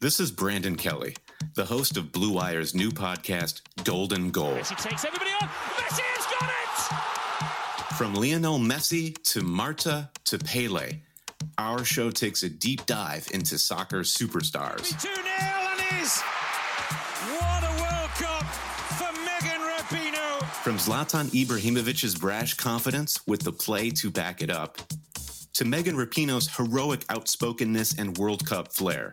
This is Brandon Kelly, the host of Blue Wire's new podcast, Golden Goal. Messi takes everybody on. Messi has got it! From Lionel Messi to Marta to Pele, our show takes a deep dive into soccer superstars. 2-0 and is. What a World Cup for Megan Rapinoe. From Zlatan Ibrahimovic's brash confidence with the play to back it up to Megan Rapinoe's heroic outspokenness and World Cup flair.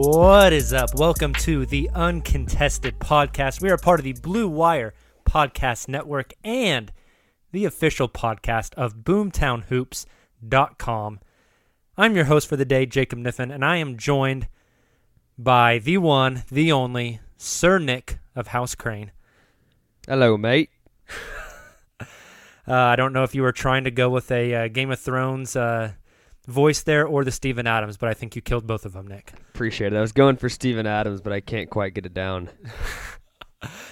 What is up? Welcome to the Uncontested Podcast. We are part of the Blue Wire Podcast Network and the official podcast of BoomtownHoops.com. I'm your host for the day, Jacob Niffin, and I am joined by the one, the only, Sir Nick of House Crane. Hello, mate. I don't know if you were trying to go with a Game of Thrones voice there or the Steven Adams, but I think you killed both of them, Nick. Appreciate it. I was going for Steven Adams, but I can't quite get it down.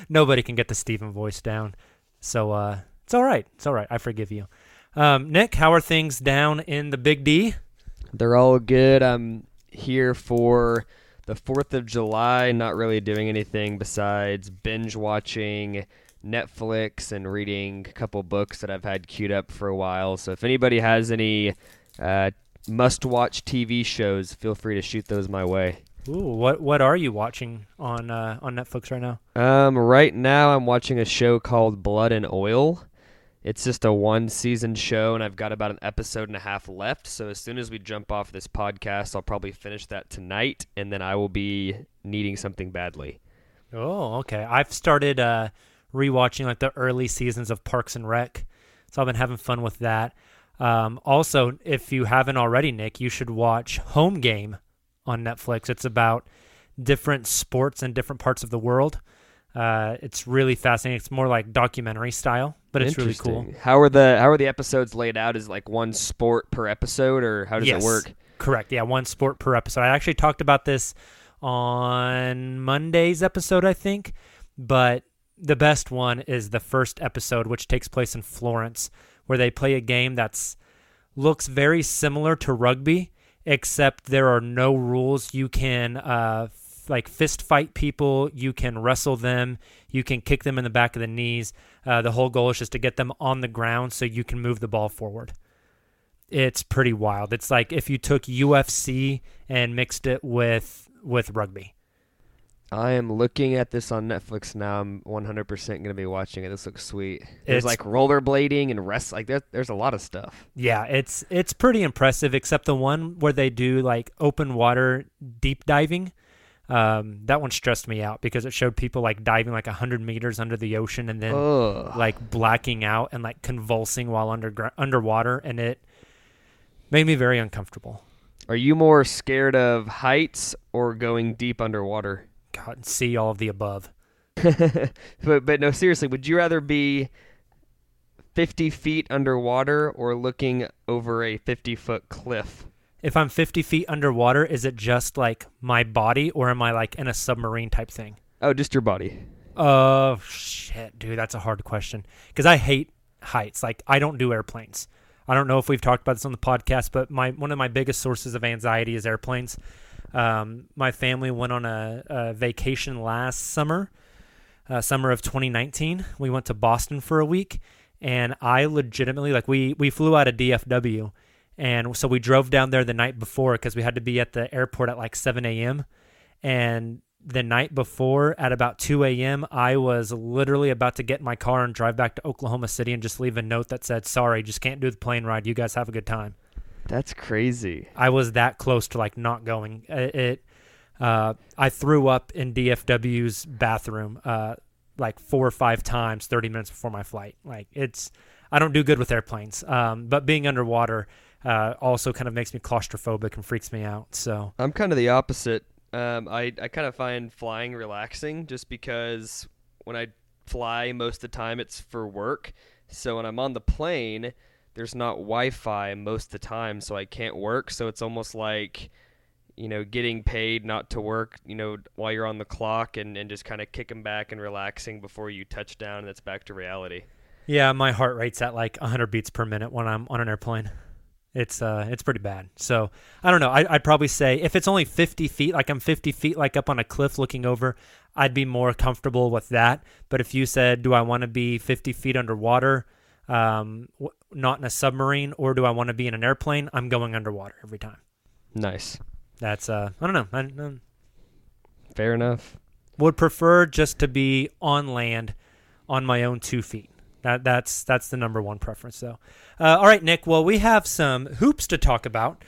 Nobody can get the Steven voice down, so it's all right. It's all right. I forgive you. Nick, how are things down in the Big D? They're all good. I'm here for the 4th of July, not really doing anything besides binge watching Netflix and reading a couple books that I've had queued up for a while. So if anybody has any must-watch TV shows, feel free to shoot those my way. Ooh, what are you watching on Netflix right now? Right now I'm watching a show called Blood and Oil. It's just a one-season show, and I've got about an episode and a half left, so as soon as we jump off this podcast, I'll probably finish that tonight, and then I will be needing something badly. Oh, okay. I've started rewatching like the early seasons of Parks and Rec, so I've been having fun with that. Also, if you haven't already, Nick, you should watch Home Game on Netflix. It's about different sports in different parts of the world. It's really fascinating. It's more like documentary style, But it's really cool. How are the episodes laid out? Is it like one sport per episode, or how does it work? Correct. Yeah, one sport per episode. I actually talked about this on Monday's episode, I think. But the best one is the first episode, which takes place in Florence, where they play a game that's looks very similar to rugby, except there are no rules. You can fist fight people, you can wrestle them, you can kick them in the back of the knees. The whole goal is just to get them on the ground so you can move the ball forward. It's pretty wild. It's like if you took UFC and mixed it with rugby. I am looking at this on Netflix now. I'm 100% going to be watching it. This looks sweet. There's like rollerblading and wrestling. Like there's a lot of stuff. Yeah, it's pretty impressive, except the one where they do like open water deep diving. That one stressed me out because it showed people like diving like 100 meters under the ocean and then like blacking out and like convulsing while underwater, and it made me very uncomfortable. Are you more scared of heights or going deep underwater? God, see all of the above. But no, seriously, would you rather be 50 feet underwater or looking over a 50-foot cliff? If I'm 50 feet underwater, is it just like my body, or am I like in a submarine type thing? Oh, just your body. Oh, shit, dude, that's a hard question because I hate heights. Like, I don't do airplanes. I don't know if we've talked about this on the podcast, but one of my biggest sources of anxiety is airplanes. My family went on a vacation last summer, summer of 2019. We went to Boston for a week, and I legitimately, like, we flew out of DFW. And so we drove down there the night before because we had to be at the airport at like 7 a.m. And the night before at about 2 a.m., I was literally about to get in my car and drive back to Oklahoma City and just leave a note that said, sorry, just can't do the plane ride. You guys have a good time. That's crazy. I was that close to like not going. I threw up in DFW's bathroom like 4 or 5 times 30 minutes before my flight. Like I don't do good with airplanes, but being underwater also kind of makes me claustrophobic and freaks me out. So I'm kind of the opposite. I kind of find flying relaxing just because when I fly, most of the time it's for work. So when I'm on the plane, there's not Wi-Fi most of the time, so I can't work. So it's almost like, you know, getting paid not to work, you know, while you're on the clock and just kind of kicking back and relaxing before you touch down, and it's back to reality. Yeah, my heart rate's at like 100 beats per minute when I'm on an airplane. It's pretty bad. So I don't know. I'd probably say if it's only 50 feet, like I'm 50 feet like up on a cliff looking over, I'd be more comfortable with that. But if you said, do I want to be 50 feet underwater, not in a submarine, or do I want to be in an airplane? I'm going underwater every time. Nice. That's, I don't know. Fair enough. Would prefer just to be on land on my own 2 feet. That's the number one preference, though. All right, Nick. Well, we have some hoops to talk about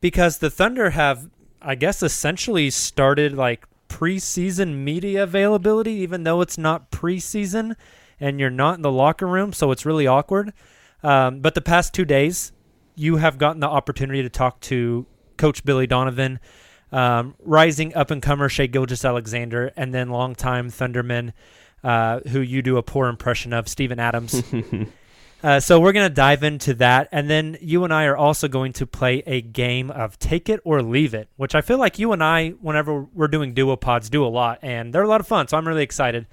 because the Thunder have, I guess, essentially started like preseason media availability, even though it's not preseason and you're not in the locker room, so it's really awkward. But the past 2 days, you have gotten the opportunity to talk to Coach Billy Donovan, rising up-and-comer Shai Gilgeous-Alexander, and then longtime Thunderman, who you do a poor impression of, Steven Adams. So we're going to dive into that. And then you and I are also going to play a game of Take It or Leave It, which I feel like you and I, whenever we're doing duopods, do a lot. And they're a lot of fun, so I'm really excited.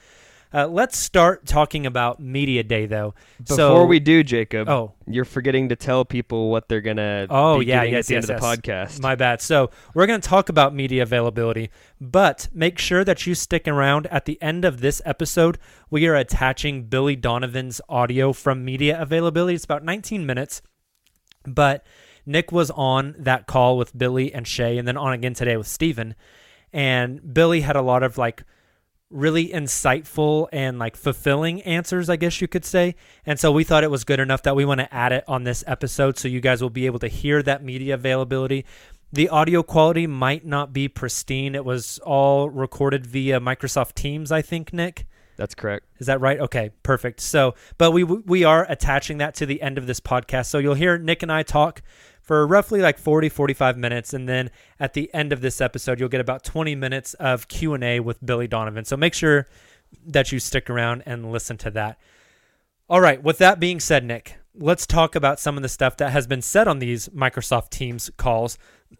Let's start talking about Media Day, though. Before we do, Jacob, you're forgetting to tell people what they're going to be getting at the end of the podcast. My bad. So we're going to talk about media availability, but make sure that you stick around. At the end of this episode, we are attaching Billy Donovan's audio from media availability. It's about 19 minutes, but Nick was on that call with Billy and Shai, and then on again today with Steven, and Billy had a lot of like really insightful and like fulfilling answers, I guess you could say. And so we thought it was good enough that we want to add it on this episode so you guys will be able to hear that media availability. The audio quality might not be pristine. It was all recorded via Microsoft Teams, I think, Nick. That's correct. Is that right? Okay, perfect. So, but we are attaching that to the end of this podcast. So you'll hear Nick and I talk for roughly like 45 minutes. And then at the end of this episode, you'll get about 20 minutes of Q&A with Billy Donovan. So make sure that you stick around and listen to that. All right. With that being said, Nick, let's talk about some of the stuff that has been said on these Microsoft Teams calls.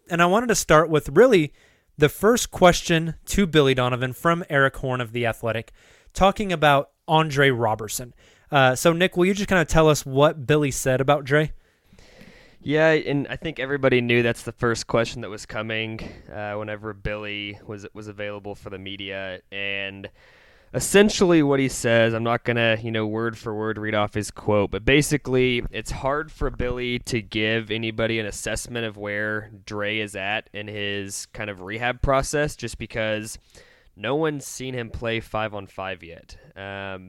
And I wanted to start with really the first question to Billy Donovan from Eric Horn of The Athletic, talking about Andre Roberson. So, Nick, will you just kind of tell us what Billy said about Dre? Yeah, and I think everybody knew that's the first question that was coming whenever Billy was available for the media. And essentially what he says, I'm not going to, word for word read off his quote, but basically it's hard for Billy to give anybody an assessment of where Dre is at in his kind of rehab process just because no one's seen him play 5-on-5 yet.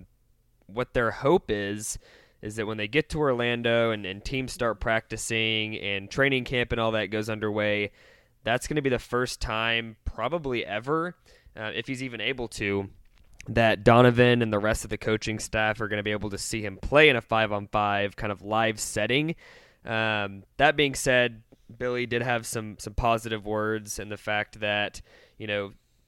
What their hope is that when they get to Orlando and teams start practicing and training camp and all that goes underway, that's going to be the first time probably ever, if he's even able to, that Donovan and the rest of the coaching staff are going to be able to see him play in a 5-on-5 kind of live setting. That being said, Billy did have some positive words and the fact that,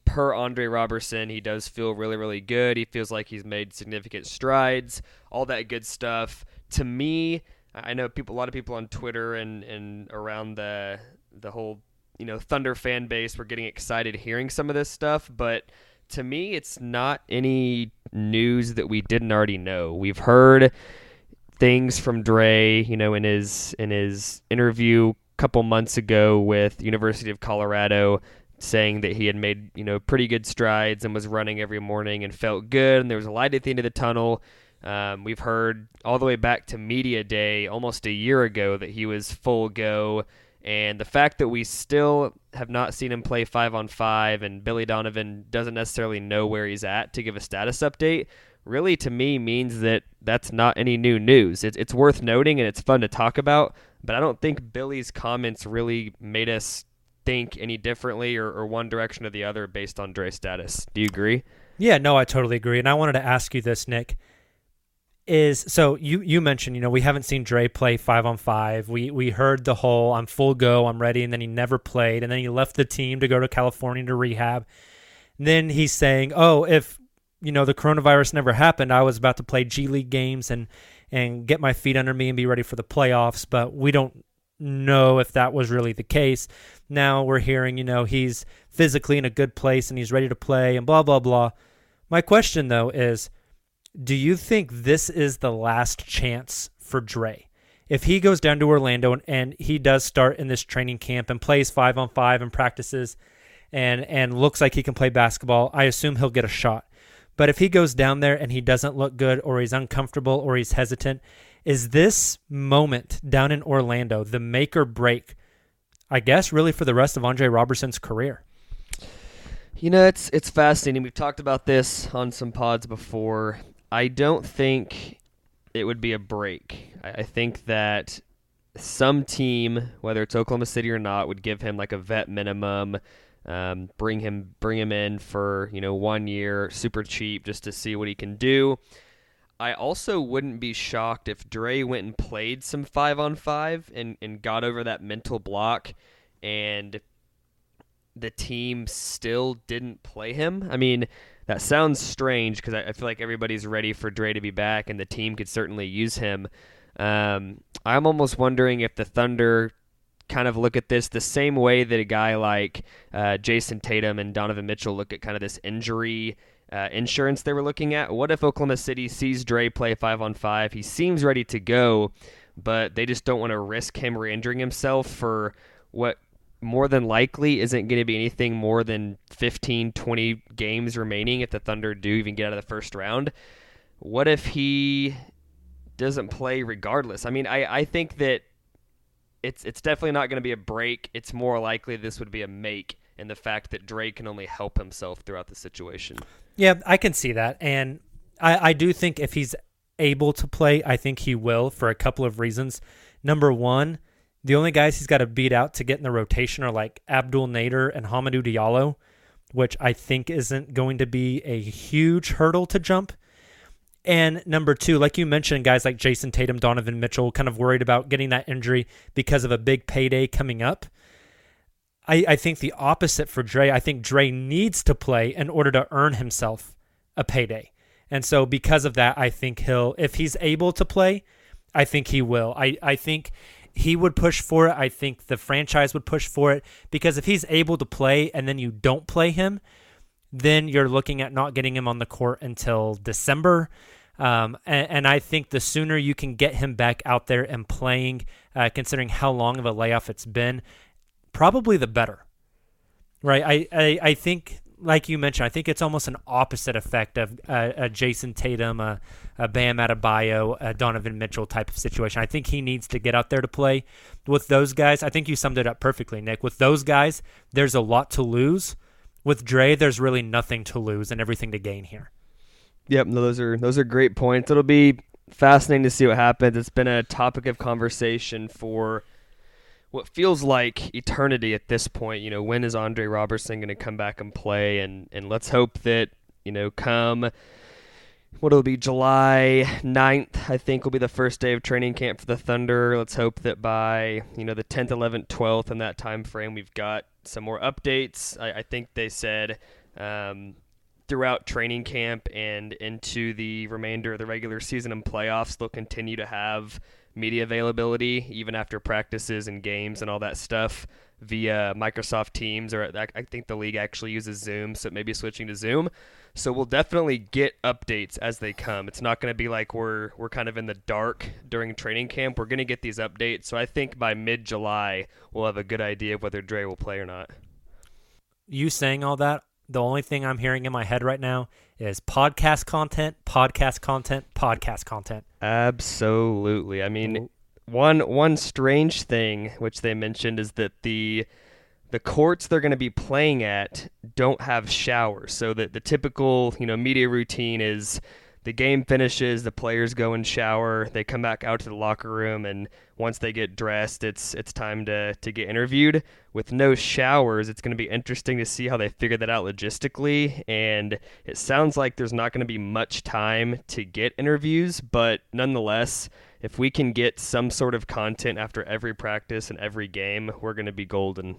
per Andre Roberson, he does feel really, really good. He feels like he's made significant strides, all that good stuff. To me, I know a lot of people on Twitter and around the whole, Thunder fan base were getting excited hearing some of this stuff. But to me, it's not any news that we didn't already know. We've heard things from Dre, in his interview a couple months ago with University of Colorado, saying that he had made, pretty good strides and was running every morning and felt good. And there was a light at the end of the tunnel. We've heard all the way back to media day, almost a year ago, that he was full go. And the fact that we still have not seen him play 5-on-5 and Billy Donovan doesn't necessarily know where he's at to give a status update really, to me, means that that's not any new news. It's worth noting and it's fun to talk about, but I don't think Billy's comments really made us think any differently or one direction or the other based on Dre's status. Do you agree? Yeah, no, I totally agree. And I wanted to ask you this, Nick, so you mentioned, we haven't seen Dre play 5-on-5. We heard the whole I'm full go, I'm ready, and then he never played. And then he left the team to go to California to rehab. And then he's saying, if the coronavirus never happened, I was about to play G League games and get my feet under me and be ready for the playoffs. But we don't know if that was really the case. Now we're hearing, he's physically in a good place and he's ready to play and blah, blah, blah. My question, though, is do you think this is the last chance for Dre? If he goes down to Orlando and he does start in this training camp and plays 5-on-5 and practices and looks like he can play basketball, I assume he'll get a shot. But if he goes down there and he doesn't look good or he's uncomfortable or he's hesitant, is this moment down in Orlando the make or break, I guess, really for the rest of Andre Roberson's career? It's fascinating. We've talked about this on some pods before. I don't think it would be a break. I think that some team, whether it's Oklahoma City or not, would give him like a vet minimum, bring him in for 1 year, super cheap, just to see what he can do. I also wouldn't be shocked if Dre went and played some 5-on-5 and got over that mental block and the team still didn't play him. I mean, that sounds strange because I feel like everybody's ready for Dre to be back and the team could certainly use him. I'm almost wondering if the Thunder kind of look at this the same way that a guy like Jason Tatum and Donovan Mitchell look at kind of this injury insurance they were looking at. What if Oklahoma City sees Dre play 5-on-5? He seems ready to go, but they just don't want to risk him re-injuring himself for what more than likely isn't going to be anything more than 15, 20 games remaining if the Thunder do even get out of the first round. What if he doesn't play regardless? I mean, I think that it's definitely not going to be a break. It's more likely this would be a make, and the fact that Dre can only help himself throughout the situation. Yeah, I can see that. And I do think if he's able to play, I think he will for a couple of reasons. Number one, the only guys he's got to beat out to get in the rotation are like Abdul Nader and Hamidou Diallo, which I think isn't going to be a huge hurdle to jump. And number two, like you mentioned, guys like Jason Tatum, Donovan Mitchell, kind of worried about getting that injury because of a big payday coming up. I think the opposite for Dre. I think Dre needs to play in order to earn himself a payday. And so because of that, I think he'll, if he's able to play, I think he will. I think he would push for it. I think the franchise would push for it, because if he's able to play and then you don't play him, then you're looking at not getting him on the court until December. And I think the sooner you can get him back out there and playing, considering how long of a layoff it's been, probably the better, right? I think, like you mentioned, I think it's almost an opposite effect of a Jason Tatum, a Bam Adebayo, a Donovan Mitchell type of situation. I think he needs to get out there to play with those guys. I think you summed it up perfectly, Nick. With those guys, there's a lot to lose. With Dre, there's really nothing to lose and everything to gain here. Yep, those are great points. It'll be fascinating to see what happens. It's been a topic of conversation for what feels like eternity at this point. You know, when is Andre Roberson going to come back and play? And let's hope that, you know, come what'll be July 9th, I think, will be the first day of training camp for the Thunder. Let's hope that by, you know, the 10th, 11th, 12th, in that time frame, we've got some more updates. I think they said throughout training camp and into the remainder of the regular season and playoffs, they'll continue to have media availability even after practices and games and all that stuff via Microsoft Teams, or I think the league actually uses Zoom, so it may be switching to Zoom. So we'll definitely get updates as they come. It's not going to be like we're kind of in the dark during training camp. We're going to get these updates. So I think by mid-July, we'll have a good idea of whether Dre will play or not. You saying all that, the only thing I'm hearing in my head right now is podcast content, podcast content, podcast content. Absolutely. I mean, one strange thing which they mentioned is that the courts they're going to be playing at don't have showers. So that the typical, you know, media routine is the game finishes, the players go and shower, they come back out to the locker room, and once they get dressed, it's time to get interviewed. With no showers, it's going to be interesting to see how they figure that out logistically, and it sounds like there's not going to be much time to get interviews, but nonetheless, if we can get some sort of content after every practice and every game, we're going to be golden.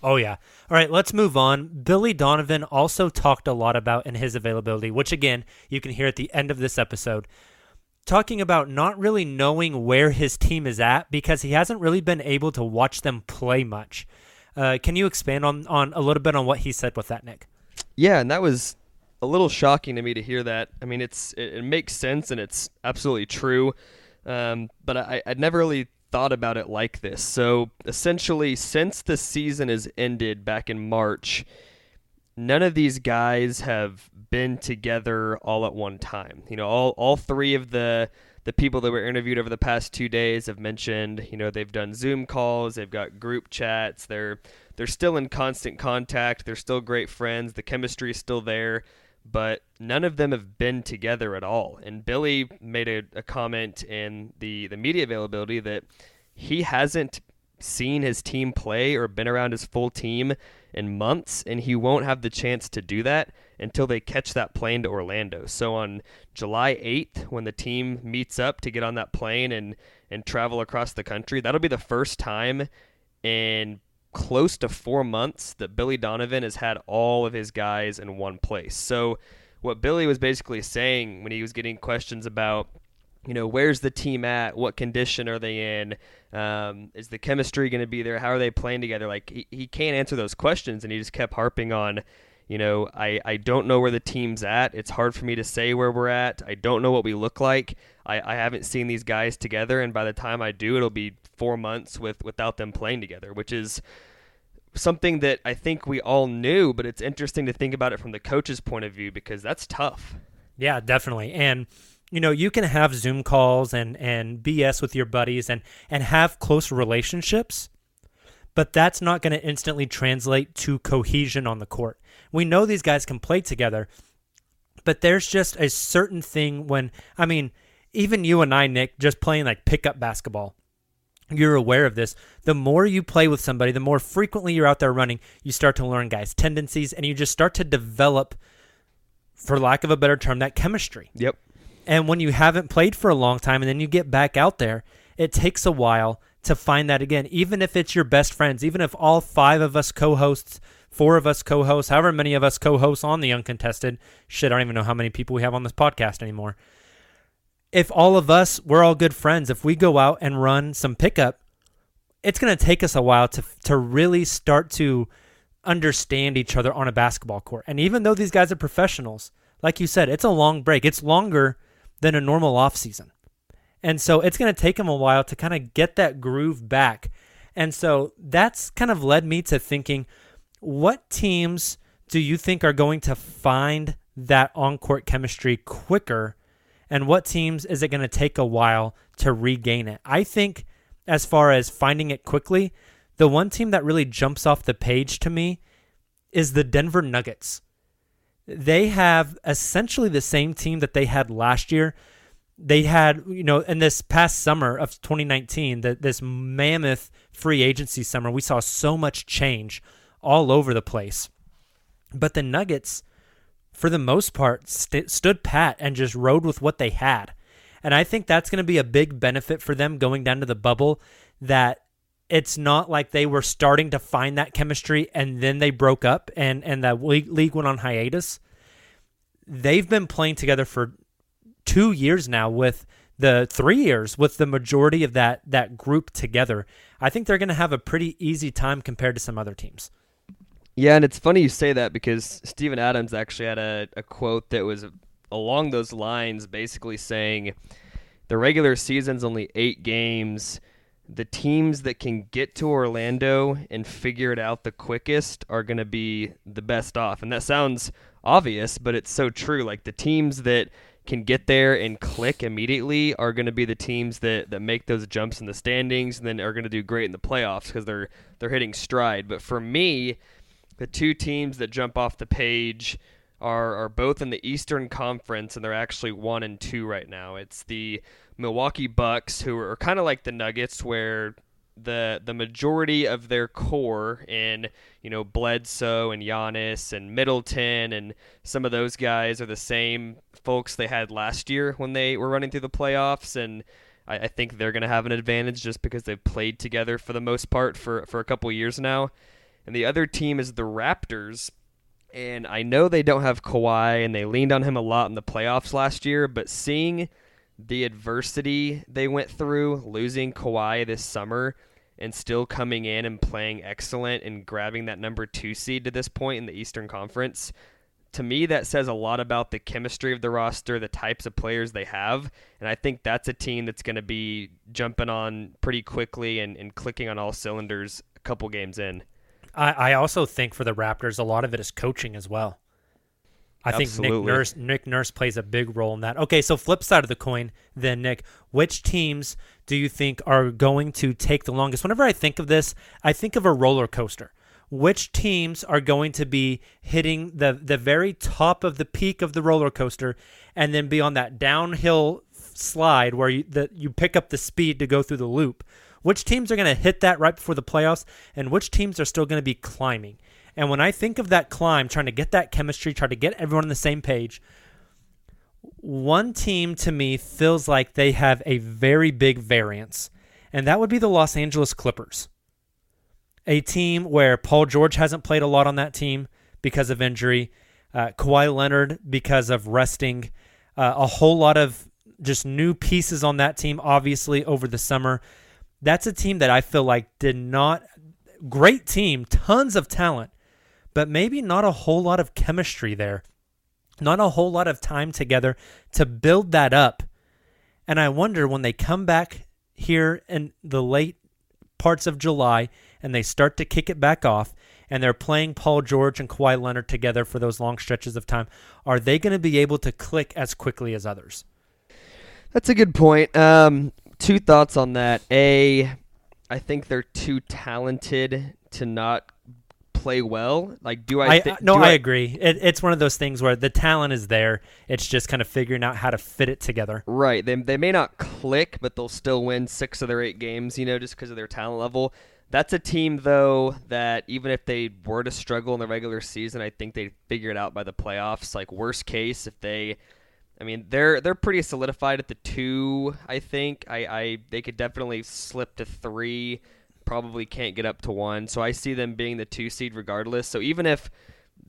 Oh, yeah. All right, let's move on. Billy Donovan also talked a lot about in his availability, which, again, you can hear at the end of this episode, talking about not really knowing where his team is at because he hasn't really been able to watch them play much. Can you expand on a little bit on what he said with that, Nick? Yeah, and that was a little shocking to me to hear that. I mean, it makes sense, and it's absolutely true, but I'd never really thought about it like this. So essentially, since the season has ended back in March, none of these guys have been together all at one time. You know, all three of the people that were interviewed over the past 2 days have mentioned, you know, they've done Zoom calls, they've got group chats, they're still in constant contact, they're still great friends, the chemistry is still there, but none of them have been together at all. And Billy made a comment in the media availability that he hasn't seen his team play or been around his full team in months, and he won't have the chance to do that until they catch that plane to Orlando. So on July 8th, when the team meets up to get on that plane and travel across the country, that'll be the first time in close to 4 months that Billy Donovan has had all of his guys in one place. So what Billy was basically saying when he was getting questions about, you know, where's the team at? What condition are they in? Is the chemistry going to be there? How are they playing together? Like, he can't answer those questions, and he just kept harping on, you know, I don't know where the team's at. It's hard for me to say where we're at. I don't know what we look like. I haven't seen these guys together, and by the time I do, it'll be 4 months without them playing together, which is something that I think we all knew, but it's interesting to think about it from the coach's point of view because that's tough. Yeah, definitely. And, you know, you can have Zoom calls and BS with your buddies and have close relationships, but that's not going to instantly translate to cohesion on the court. We know these guys can play together, but there's just a certain thing when, I mean, even you and I, Nick, just playing like pickup basketball, you're aware of this. The more you play with somebody, the more frequently you're out there running, you start to learn guys' tendencies, and you just start to develop, for lack of a better term, that chemistry. Yep. And when you haven't played for a long time and then you get back out there, it takes a while to find that again, even if it's your best friends, even if all five of us co-hosts four of us co-hosts, however many of us co-hosts on the Uncontested. Shit, I don't even know how many people we have on this podcast anymore. If all of us, we're all good friends, if we go out and run some pickup, it's going to take us a while to really start to understand each other on a basketball court. And even though these guys are professionals, like you said, it's a long break. It's longer than a normal offseason. And so it's going to take them a while to kind of get that groove back. And so that's kind of led me to thinking, what teams do you think are going to find that on-court chemistry quicker? And what teams is it going to take a while to regain it? I think as far as finding it quickly, the one team that really jumps off the page to me is the Denver Nuggets. They have essentially the same team that they had last year. They had, you know, in this past summer of 2019, this mammoth free agency summer, we saw so much change all over the place. But the Nuggets, for the most part, stood pat and just rode with what they had. And I think that's going to be a big benefit for them going down to the bubble, that it's not like they were starting to find that chemistry and then they broke up and that league went on hiatus. They've been playing together for 2 years now, with the 3 years with the majority of that group together. I think they're going to have a pretty easy time compared to some other teams. Yeah, and it's funny you say that, because Steven Adams actually had a quote that was along those lines, basically saying the regular season's only 8 games. The teams that can get to Orlando and figure it out the quickest are going to be the best off. And that sounds obvious, but it's so true. Like, the teams that can get there and click immediately are going to be the teams that make those jumps in the standings and then are going to do great in the playoffs because they're hitting stride. But for me, the two teams that jump off the page are both in the Eastern Conference, and they're actually 1 and 2 right now. It's the Milwaukee Bucks, who are kind of like the Nuggets, where the majority of their core in, you know, Bledsoe and Giannis and Middleton and some of those guys are the same folks they had last year when they were running through the playoffs, and I think they're going to have an advantage just because they've played together for the most part for a couple years now. And the other team is the Raptors, and I know they don't have Kawhi, and they leaned on him a lot in the playoffs last year, but seeing the adversity they went through, losing Kawhi this summer and still coming in and playing excellent and grabbing that number 2 seed to this point in the Eastern Conference, to me that says a lot about the chemistry of the roster, the types of players they have, and I think that's a team that's going to be jumping on pretty quickly and clicking on all cylinders a couple games in. I also think for the Raptors, a lot of it is coaching as well. I think Nick Nurse plays a big role in that. Okay, so flip side of the coin then, Nick. Which teams do you think are going to take the longest? Whenever I think of this, I think of a roller coaster. Which teams are going to be hitting the very top of the peak of the roller coaster and then be on that downhill slide where you pick up the speed to go through the loop? Which teams are going to hit that right before the playoffs, and which teams are still going to be climbing? And when I think of that climb, trying to get that chemistry, trying to get everyone on the same page, one team to me feels like they have a very big variance, and that would be the Los Angeles Clippers. A team where Paul George hasn't played a lot on that team because of injury, Kawhi Leonard because of resting, a whole lot of just new pieces on that team, obviously, over the summer. That's a team that I feel like did not – great team, tons of talent, but maybe not a whole lot of chemistry there, not a whole lot of time together to build that up. And I wonder when they come back here in the late parts of July and they start to kick it back off and they're playing Paul George and Kawhi Leonard together for those long stretches of time, are they going to be able to click as quickly as others? That's a good point. Two thoughts on that. A, I think they're too talented to not play well. Like, do I? I agree. It's one of those things where the talent is there. It's just kind of figuring out how to fit it together. Right. They may not click, but they'll still win 6 of their 8 games. You know, just because of their talent level. That's a team though that even if they were to struggle in the regular season, I think they'd figure it out by the playoffs. Like, worst case, if they. I mean, they're pretty solidified at the 2, I think. They could definitely slip to 3, probably can't get up to one. So I see them being the 2 seed regardless. So even if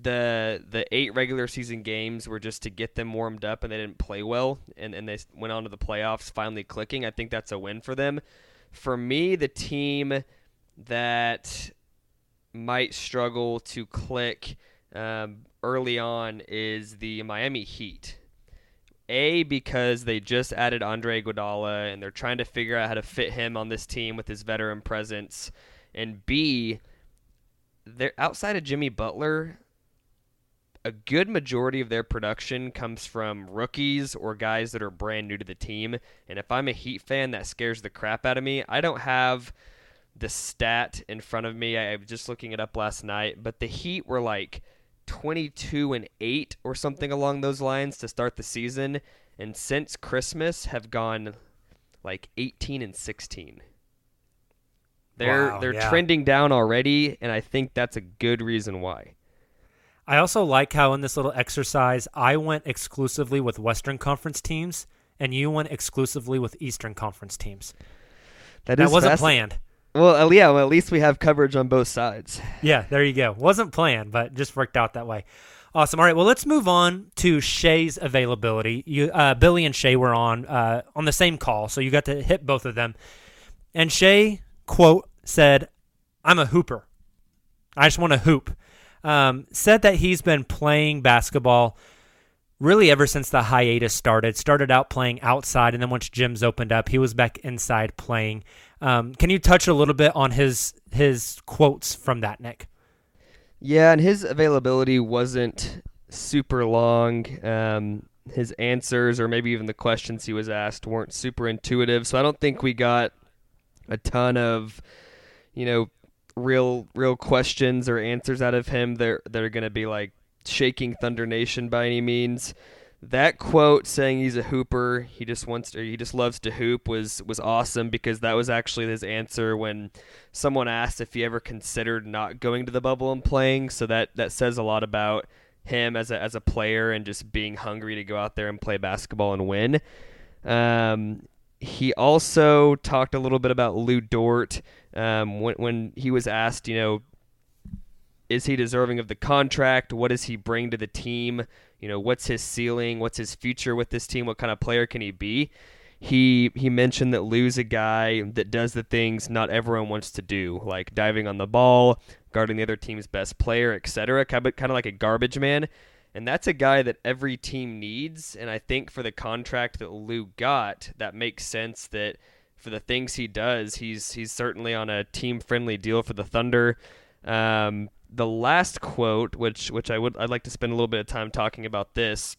the 8 regular season games were just to get them warmed up and they didn't play well and they went on to the playoffs finally clicking, I think that's a win for them. For me, the team that might struggle to click early on is the Miami Heat. A, because they just added Andre Iguodala and they're trying to figure out how to fit him on this team with his veteran presence. And B, they're outside of Jimmy Butler, a good majority of their production comes from rookies or guys that are brand new to the team. And if I'm a Heat fan, that scares the crap out of me. I don't have the stat in front of me. I was just looking it up last night, but the Heat were like 22-8 or something along those lines to start the season, and since Christmas have gone like 18-16. They're trending down already, and I think that's a good reason why. I also like how in this little exercise, I went exclusively with Western Conference teams, and you went exclusively with Eastern Conference teams. That wasn't planned. Well, yeah, at least we have coverage on both sides. Yeah, there you go. Wasn't planned, but just worked out that way. Awesome. All right, well, let's move on to Shai's availability. Billy and Shai were on the same call, so you got to hit both of them. And Shai, quote, said, "I'm a hooper. I just want to hoop." Said that he's been playing basketball really ever since the hiatus started. Started out playing outside, and then once gyms opened up, he was back inside playing. Can you touch a little bit on his quotes from that, Nick? Yeah, and his availability wasn't super long. His answers, or maybe even the questions he was asked, weren't super intuitive, so I don't think we got a ton of, real questions or answers out of him that are going to be like shaking Thunder Nation by any means. That quote saying he's a hooper, he just loves to hoop was awesome, because that was actually his answer when someone asked if he ever considered not going to the bubble and playing. So that says a lot about him as a player and just being hungry to go out there and play basketball and win. He also talked a little bit about Lou Dort when he was asked, is he deserving of the contract? What does he bring to the team? What's his ceiling? What's his future with this team? What kind of player can he be? He mentioned that Lou's a guy that does the things not everyone wants to do, like diving on the ball, guarding the other team's best player, etc. Kind of like a garbage man. And that's a guy that every team needs. And I think for the contract that Lou got, that makes sense that for the things he does, he's certainly on a team-friendly deal for the Thunder. The last quote, which I'd like to spend a little bit of time talking about this.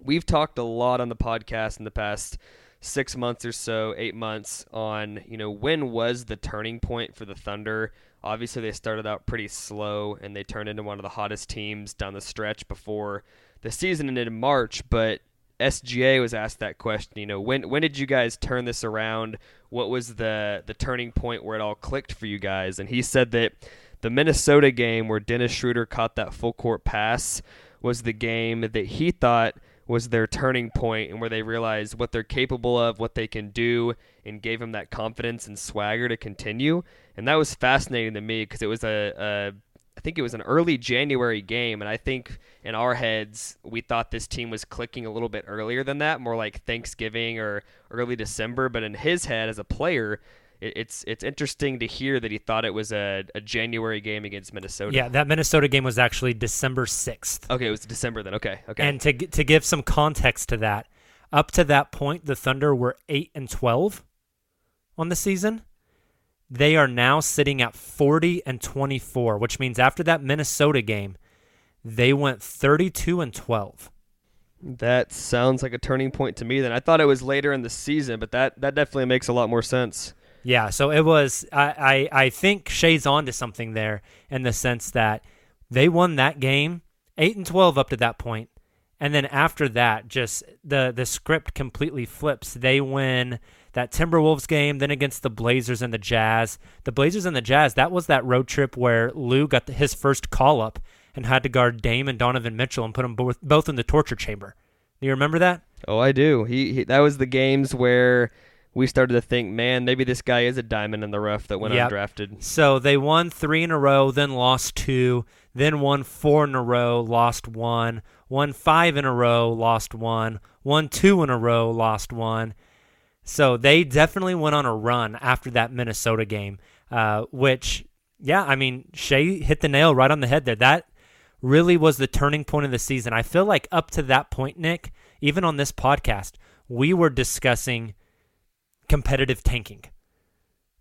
We've talked a lot on the podcast in the past 6 months or so, 8 months on, when was the turning point for the Thunder? Obviously, they started out pretty slow, and they turned into one of the hottest teams down the stretch before the season ended in March, but SGA was asked that question, when did you guys turn this around? What was the turning point where it all clicked for you guys? And he said that the Minnesota game where Dennis Schroeder caught that full court pass was the game that he thought was their turning point and where they realized what they're capable of, what they can do, and gave him that confidence and swagger to continue. And that was fascinating to me because it was I think it was an early January game, and I think in our heads we thought this team was clicking a little bit earlier than that, more like Thanksgiving or early December. But in his head as a player, it's interesting to hear that he thought it was a January game against Minnesota. Yeah, that Minnesota game was actually December 6th. Okay, it was December then. Okay. And to give some context to that, up to that point, the Thunder were 8-12 on the season. They are now sitting at 40-24, which means after that Minnesota game, they went 32-12. That sounds like a turning point to me then. I thought it was later in the season, but that definitely makes a lot more sense. Yeah, so it was, I think Shai's on to something there in the sense that they won that game, 8-12 up to that point, and then after that, just the script completely flips. They win that Timberwolves game, then against the Blazers and the Jazz. The Blazers and the Jazz, that was that road trip where Lou got his first call-up and had to guard Dame and Donovan Mitchell and put them both in the torture chamber. Do you remember that? Oh, I do. That was the games where we started to think, man, maybe this guy is a diamond in the rough that went undrafted. So they won 3 in a row, then lost 2, then won 4 in a row, lost 1, won 5 in a row, lost 1, won 2 in a row, lost 1. So they definitely went on a run after that Minnesota game, which, yeah, I mean, Shai hit the nail right on the head there. That really was the turning point of the season. I feel like up to that point, Nick, even on this podcast, we were discussing competitive tanking,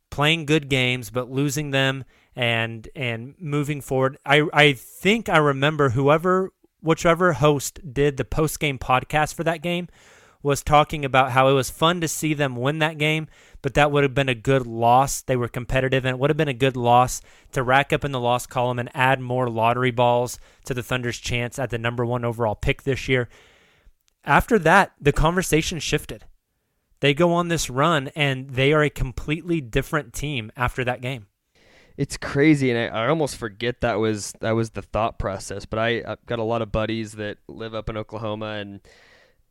playing good games but losing them and moving forward. I think I remember whichever host did the post-game podcast for that game was talking about how it was fun to see them win that game, but that would have been a good loss. They were competitive, and it would have been a good loss to rack up in the loss column and add more lottery balls to the Thunder's chance at the number 1 overall pick this year. After that, the conversation shifted. They go on this run, and they are a completely different team after that game. It's crazy, and I almost forget that was the thought process, but I've got a lot of buddies that live up in Oklahoma, and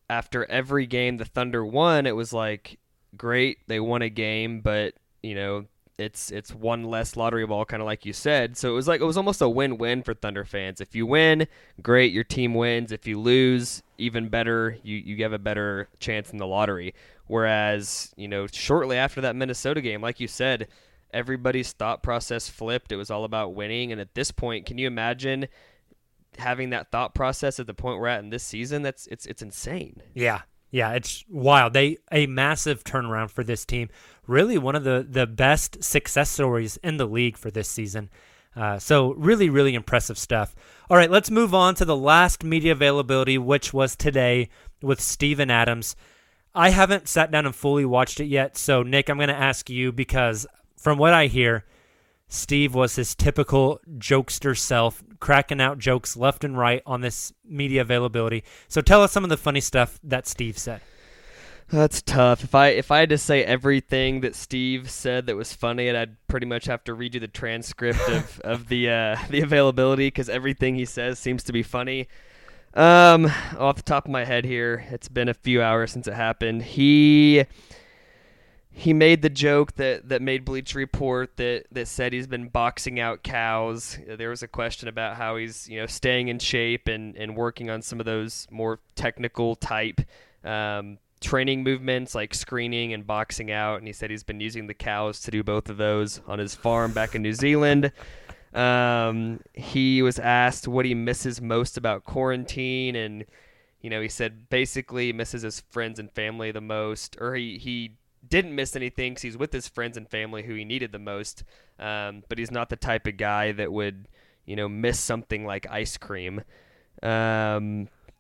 after every game the Thunder won, it was like, great, they won a game, but you know, it's one less lottery ball, kind of like you said. So it was almost a win-win for Thunder fans. If you win, great, your team wins. If you lose, even better, you have a better chance in the lottery. Whereas, you know, shortly after that Minnesota game, like you said, everybody's thought process flipped. It was all about winning. And at this point, can you imagine having that thought process at the point we're at in this season? It's insane. Yeah, it's wild. A massive turnaround for this team. Really one of the best success stories in the league for this season. So really, really impressive stuff. All right, let's move on to the last media availability, which was today with Steven Adams. I haven't sat down and fully watched it yet, so Nick, I'm going to ask you, because from what I hear, Steve was his typical jokester self, cracking out jokes left and right on this media availability. So tell us some of the funny stuff that Steve said. That's tough. If I had to say everything that Steve said that was funny, and I'd pretty much have to redo the transcript of the availability, because everything he says seems to be funny. Off the top of my head here, it's been a few hours since it happened. He made the joke that made Bleacher Report that said he's been boxing out cows. There was a question about how he's, you know, staying in shape and working on some of those more technical type training movements like screening and boxing out, and he said he's been using the cows to do both of those on his farm back in New Zealand. He was asked what he misses most about quarantine, and you know, he said basically he misses his friends and family the most, or he didn't miss anything because he's with his friends and family who he needed the most, but he's not the type of guy that would, you know, miss something like ice cream.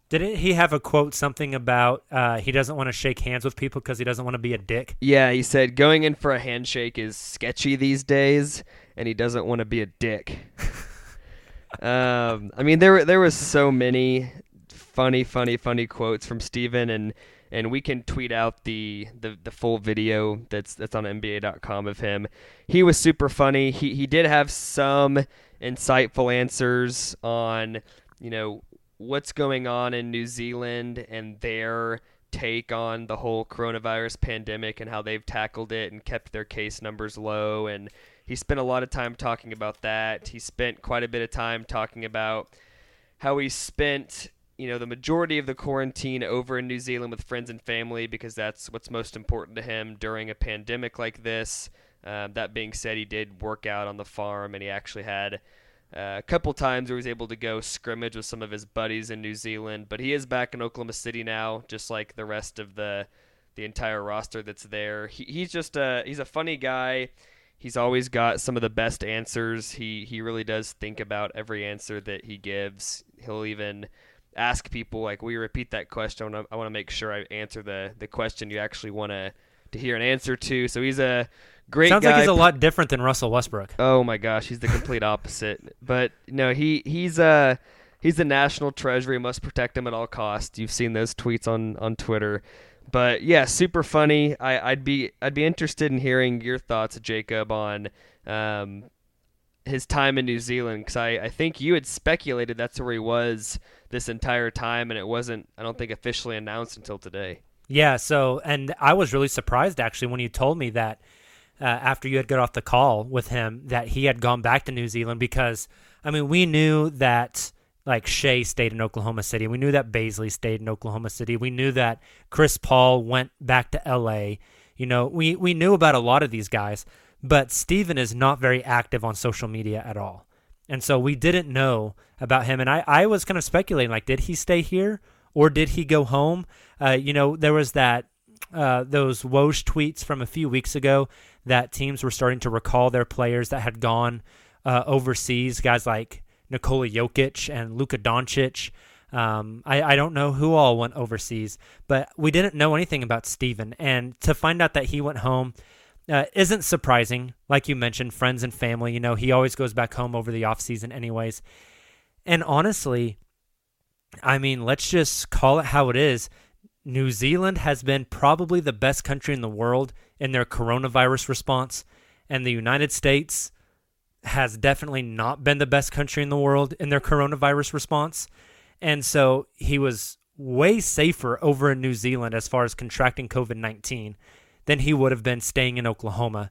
Didn't he have a quote something about he doesn't want to shake hands with people because he doesn't want to be a dick? Yeah, he said going in for a handshake is sketchy these days, and he doesn't want to be a dick. I mean, there was so many funny quotes from Steven, and we can tweet out the full video that's on NBA.com of him. He was super funny. He did have some insightful answers on, you know, what's going on in New Zealand and their take on the whole coronavirus pandemic and how they've tackled it and kept their case numbers low. And he spent a lot of time talking about that. He spent quite a bit of time talking about how he spent, you know, the majority of the quarantine over in New Zealand with friends and family, because that's what's most important to him during a pandemic like this. That being said, he did work out on the farm, and he actually had a couple times where he was able to go scrimmage with some of his buddies in New Zealand, but he is back in Oklahoma City now, just like the rest of the entire roster that's there. He's just he's a funny guy. He's always got some of the best answers. He really does think about every answer that he gives. He'll even ask people, like, will you repeat that question? I want to make sure I answer the question you actually want to hear an answer to. So he's a great guy. Sounds like he's a lot different than Russell Westbrook. Oh my gosh, he's the complete opposite. But no, he's a national treasure. You must protect him at all costs. You've seen those tweets on Twitter. But yeah, super funny. I'd be interested in hearing your thoughts, Jacob, on his time in New Zealand, because I think you had speculated that's where he was this entire time, and it wasn't, I don't think, officially announced until today. Yeah, so, and I was really surprised, actually, when you told me that after you had got off the call with him, that he had gone back to New Zealand, because, I mean, we knew that, like, Shai stayed in Oklahoma City. We knew that Bazley stayed in Oklahoma City. We knew that Chris Paul went back to L.A. You know, we knew about a lot of these guys, but Steven is not very active on social media at all. And so we didn't know about him. And I was kind of speculating, like, did he stay here? Or did he go home? You know, there was that those Woj tweets from a few weeks ago that teams were starting to recall their players that had gone overseas, guys like Nikola Jokic and Luka Doncic. I don't know who all went overseas, but we didn't know anything about Steven. And to find out that he went home isn't surprising. Like you mentioned, friends and family, you know, he always goes back home over the offseason anyways. And honestly, I mean, let's just call it how it is. New Zealand has been probably the best country in the world in their coronavirus response, and the United States has definitely not been the best country in the world in their coronavirus response. And so he was way safer over in New Zealand as far as contracting COVID-19 than he would have been staying in Oklahoma.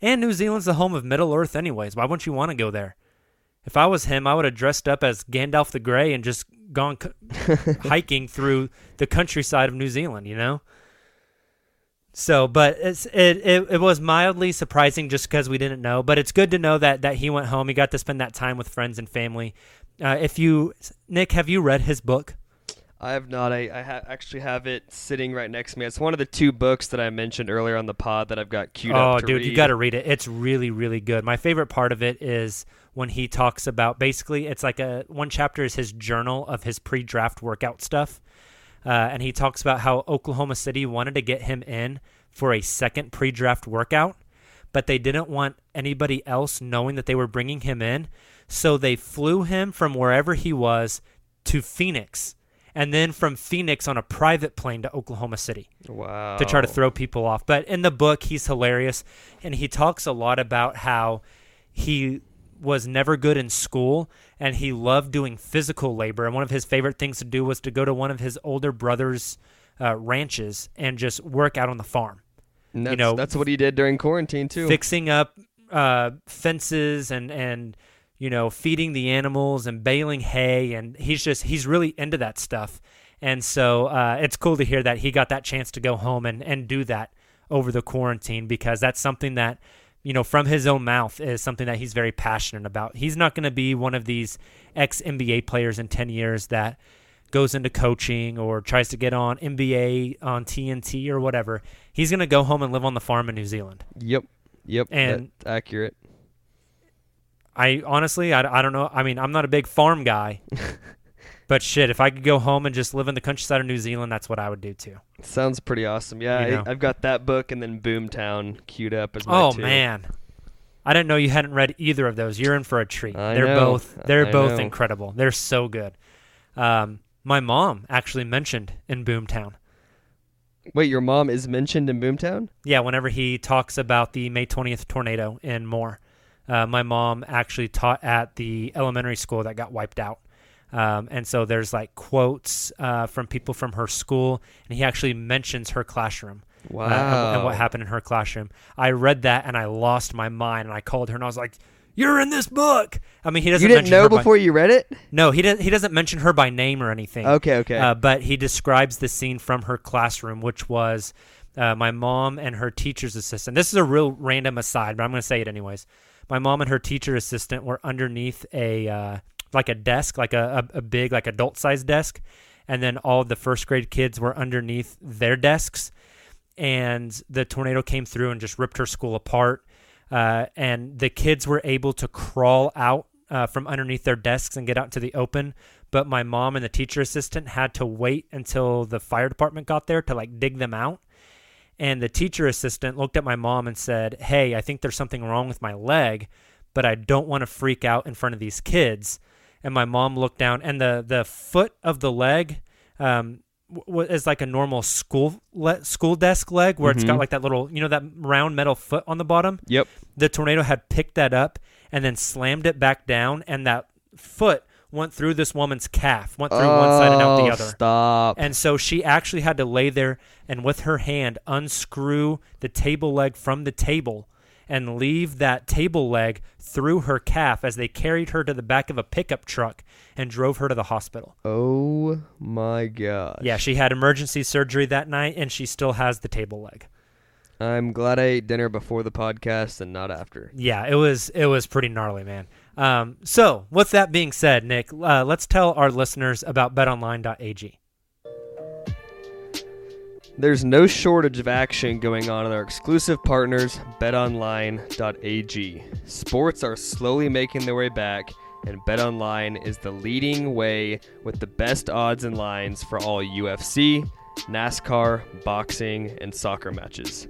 And New Zealand's the home of Middle Earth anyways. Why wouldn't you want to go there? If I was him, I would have dressed up as Gandalf the Grey and just gone hiking through the countryside of New Zealand, you know? So, but it was mildly surprising just because we didn't know. But it's good to know that he went home. He got to spend that time with friends and family. Nick, have you read his book? I have not. I actually have it sitting right next to me. It's one of the two books that I mentioned earlier on the pod that I've got queued up to read. Oh, dude, you got to read it. It's really, really good. My favorite part of it is when he talks about, basically, it's like one chapter is his journal of his pre-draft workout stuff. And he talks about how Oklahoma City wanted to get him in for a second pre-draft workout, but they didn't want anybody else knowing that they were bringing him in. So they flew him from wherever he was to Phoenix, and then from Phoenix on a private plane to Oklahoma City. Wow. To try to throw people off. But in the book, he's hilarious, and he talks a lot about how he was never good in school, and he loved doing physical labor. And one of his favorite things to do was to go to one of his older brother's ranches and just work out on the farm. And that's, you know, that's what he did during quarantine, too. Fixing up fences and you know, feeding the animals and baling hay, and he's really into that stuff. And so it's cool to hear that he got that chance to go home and do that over the quarantine, because that's something that, you know, from his own mouth is something that he's very passionate about. He's not going to be one of these ex-NBA players in 10 years that goes into coaching or tries to get on NBA on TNT or whatever. He's going to go home and live on the farm in New Zealand. Yep, and that's accurate. I honestly, I don't know. I mean, I'm not a big farm guy, but shit, if I could go home and just live in the countryside of New Zealand, that's what I would do too. Sounds pretty awesome. Yeah, I've got that book and then Boomtown queued up as my two. Oh man, I didn't know you hadn't read either of those. You're in for a treat. They're both incredible. They're so good. My mom actually mentioned in Boomtown. Wait, your mom is mentioned in Boomtown? Yeah, whenever he talks about the May 20th tornado and more. My mom actually taught at the elementary school that got wiped out. And so there's like quotes from people from her school, and he actually mentions her classroom. Wow. And what happened in her classroom. I read that and I lost my mind, and I called her and I was like, "You're in this book." I mean, he doesn't. You didn't know before you read it? No, he doesn't mention her by name or anything. Okay. But he describes the scene from her classroom, which was my mom and her teacher's assistant. This is a real random aside, but I'm going to say it anyways. My mom and her teacher assistant were underneath a desk, like a big, like adult-sized desk, and then all the first grade kids were underneath their desks. And the tornado came through and just ripped her school apart. And the kids were able to crawl out from underneath their desks and get out to the open. But my mom and the teacher assistant had to wait until the fire department got there to like dig them out. And the teacher assistant looked at my mom and said, "Hey, I think there's something wrong with my leg, but I don't want to freak out in front of these kids." And my mom looked down, and the foot of the leg is like a normal school desk leg where it's got like that little, you know, that round metal foot on the bottom. Yep. The tornado had picked that up and then slammed it back down, and that foot went through this woman's calf, went through one side and out the other. Stop. And so she actually had to lay there and with her hand unscrew the table leg from the table and leave that table leg through her calf as they carried her to the back of a pickup truck and drove her to the hospital. Oh, my gosh. Yeah, she had emergency surgery that night, and she still has the table leg. I'm glad I ate dinner before the podcast and not after. Yeah, it was pretty gnarly, man. So with that being said, Nick, let's tell our listeners about betonline.ag. There's no shortage of action going on in our exclusive partners, betonline.ag. Sports are slowly making their way back, and BetOnline is the leading way with the best odds and lines for all UFC, NASCAR, boxing, and soccer matches.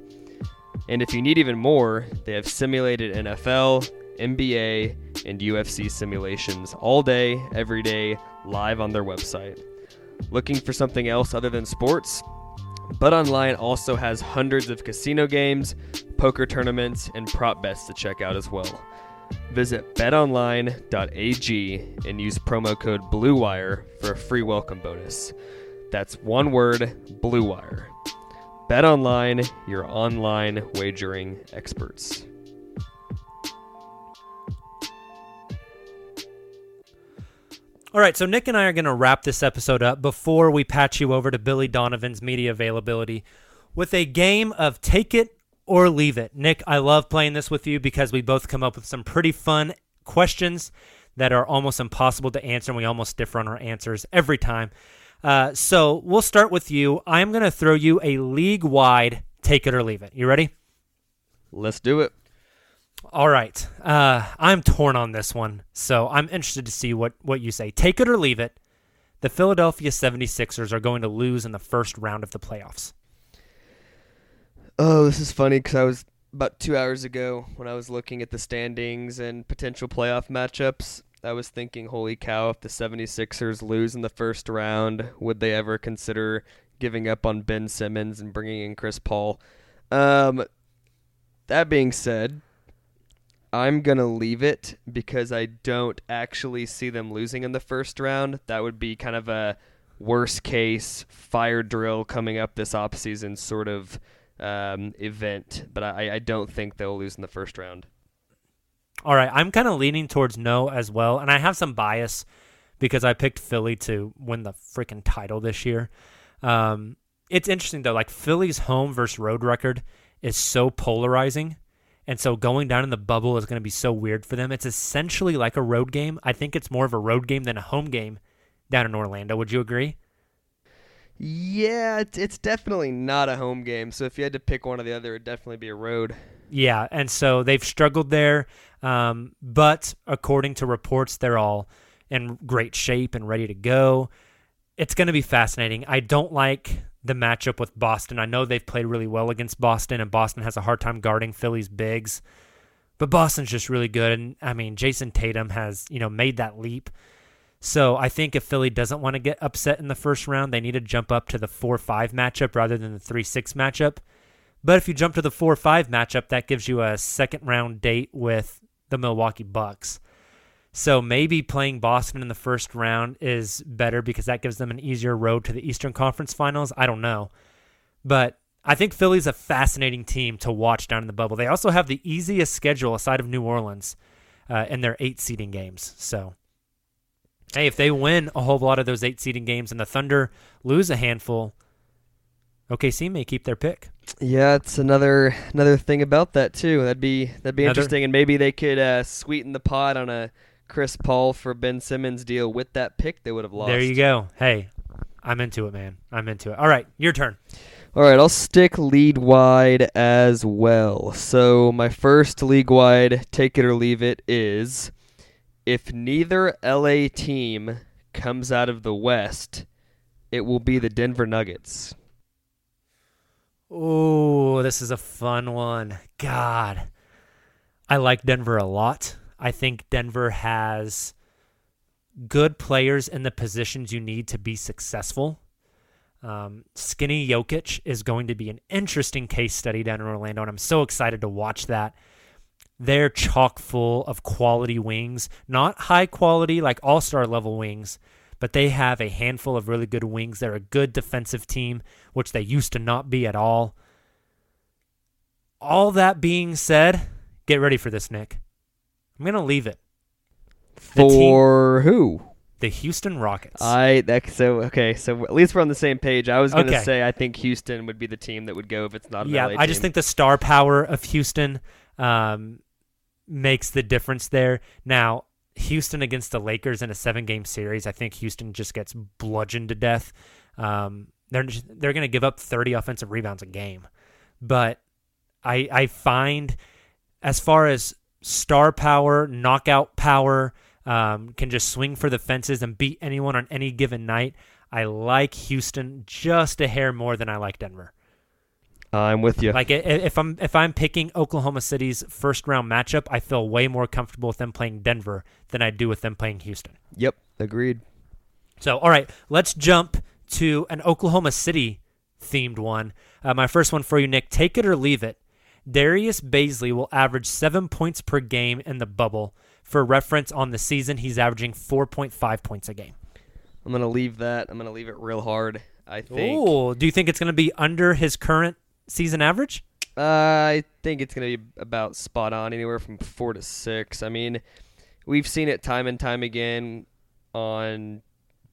And if you need even more, they have simulated NFL, NBA, and UFC simulations all day, every day, live on their website. Looking for something else other than sports? BetOnline also has hundreds of casino games, poker tournaments, and prop bets to check out as well. Visit betonline.ag and use promo code BLUEWIRE for a free welcome bonus. That's one word, BLUEWIRE. BetOnline, your online wagering experts. All right, so Nick and I are going to wrap this episode up before we patch you over to Billy Donovan's media availability with a game of Take It or Leave It. Nick, I love playing this with you because we both come up with some pretty fun questions that are almost impossible to answer, and we almost differ on our answers every time. So we'll start with you. I'm going to throw you a league-wide Take It or Leave It. You ready? Let's do it. All right. I'm torn on this one, so I'm interested to see what you say. Take it or leave it, the Philadelphia 76ers are going to lose in the first round of the playoffs. Oh, this is funny because I was about 2 hours ago when I was looking at the standings and potential playoff matchups. I was thinking, holy cow, if the 76ers lose in the first round, would they ever consider giving up on Ben Simmons and bringing in Chris Paul? That being said, I'm going to leave it because I don't actually see them losing in the first round. That would be kind of a worst-case fire drill coming up this offseason sort of event, but I don't think they'll lose in the first round. All right, I'm kind of leaning towards no as well, and I have some bias because I picked Philly to win the freaking title this year. It's interesting, though. Like, Philly's home versus road record is so polarizing. And so going down in the bubble is going to be so weird for them. It's essentially like a road game. I think it's more of a road game than a home game down in Orlando. Would you agree? Yeah, it's definitely not a home game. So if you had to pick one or the other, it'd definitely be a road. Yeah, and so they've struggled there. But according to reports, they're all in great shape and ready to go. It's going to be fascinating. I don't like the matchup with Boston. I know they've played really well against Boston, and Boston has a hard time guarding Philly's bigs, but Boston's just really good. And I mean, Jason Tatum has, made that leap. So I think if Philly doesn't want to get upset in the first round, they need to jump up to the 4-5 matchup rather than the 3-6 matchup. But if you jump to the 4-5 matchup, that gives you a second round date with the Milwaukee Bucks. So maybe playing Boston in the first round is better because that gives them an easier road to the Eastern Conference Finals. I don't know. But I think Philly's a fascinating team to watch down in the bubble. They also have the easiest schedule aside of New Orleans in their 8 seeding games. So, hey, if they win a whole lot of those 8 seeding games and the Thunder lose a handful, OKC may keep their pick. Yeah, it's another thing about that, too. That'd be interesting, and maybe they could sweeten the pot on a Chris Paul for Ben Simmons deal with that pick they would have lost. There you go. Hey, I'm into it, man. I'm into it. All right, your turn. All right, I'll stick league wide as well. So my first league wide take it or leave it is, if neither LA team comes out of the West, it will be the Denver Nuggets. Oh, this is a fun one. God, I like Denver a lot. I think Denver has good players in the positions you need to be successful. Skinny Jokic is going to be an interesting case study down in Orlando, and I'm so excited to watch that. they're chock full of quality wings, not high quality like all-star level wings, but they have a handful of really good wings. They're a good defensive team, which they used to not be at all. All that being said, get ready for this, Nick. I'm going to leave it. For who? The Houston Rockets. So at least we're on the same page. I was going to say I think Houston would be the team that would go if it's not an LA team. I just think the star power of Houston makes the difference there. Now, Houston against the Lakers in a 7-game series, I think Houston just gets bludgeoned to death. They're going to give up 30 offensive rebounds a game. But I find as far as star power, knockout power, can just swing for the fences and beat anyone on any given night, I like Houston just a hair more than I like Denver. I'm with you. Like if I'm picking Oklahoma City's first round matchup, I feel way more comfortable with them playing Denver than I do with them playing Houston. Yep, agreed. So, all right, let's jump to an Oklahoma City themed one. My first one for you, Nick. Take it or leave it. Darius Bazley will average 7 points per game in the bubble. For reference, on the season, he's averaging 4.5 points a game. I'm going to leave that. I'm going to leave it real hard, I think. Ooh, do you think it's going to be under his current season average? I think it's going to be about spot on, anywhere from 4 to 6. I mean, we've seen it time and time again on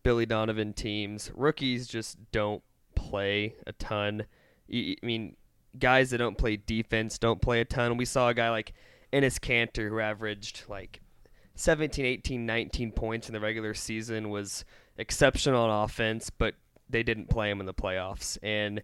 Billy Donovan teams. Rookies just don't play a ton. I mean, guys that don't play defense don't play a ton. We saw a guy like Enes Kanter, who averaged like 17, 18, 19 points in the regular season, was exceptional on offense, but they didn't play him in the playoffs. And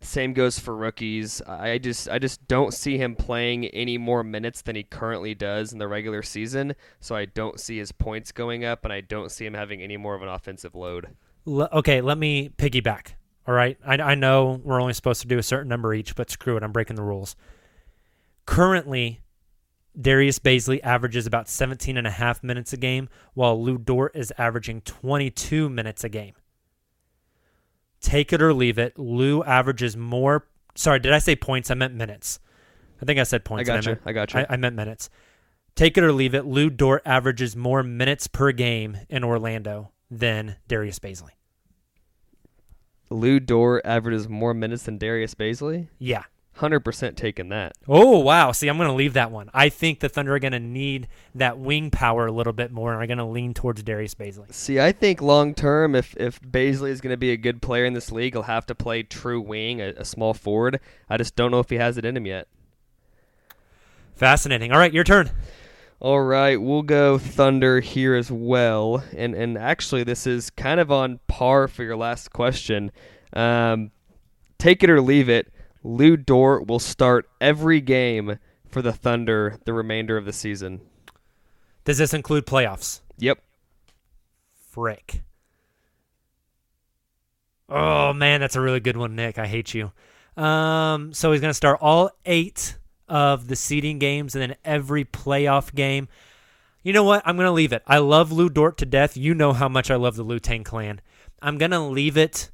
same goes for rookies. I just don't see him playing any more minutes than he currently does in the regular season, so I don't see his points going up, and I don't see him having any more of an offensive load. Okay, let me piggyback, all right? I know we're only supposed to do a certain number each, but screw it, I'm breaking the rules. Currently, Darius Bazley averages about 17 and a half minutes a game, while Lou Dort is averaging 22 minutes a game. Take it or leave it. Lou averages more. Sorry, did I say points? I meant minutes. I think I said points. I got you. I meant minutes. Take it or leave it. Lou Dort averages more minutes per game in Orlando than Darius Bazley. Lou Dort averages more minutes than Darius Bazley? Yeah. 100% taking that. Oh, wow. See, I'm going to leave that one. I think the Thunder are going to need that wing power a little bit more and are going to lean towards Darius Bazley. See, I think long-term, if Bazley is going to be a good player in this league, he'll have to play true wing, a small forward. I just don't know if he has it in him yet. Fascinating. All right, your turn. All right, we'll go Thunder here as well. And actually, this is kind of on par for your last question. Take it or leave it. Lou Dort will start every game for the Thunder the remainder of the season. Does this include playoffs? Yep. Frick. Oh, man, that's a really good one, Nick. I hate you. So he's going to start all 8 of the seeding games and then every playoff game. You know what? I'm going to leave it. I love Lou Dort to death. You know how much I love the Lutang clan. I'm going to leave it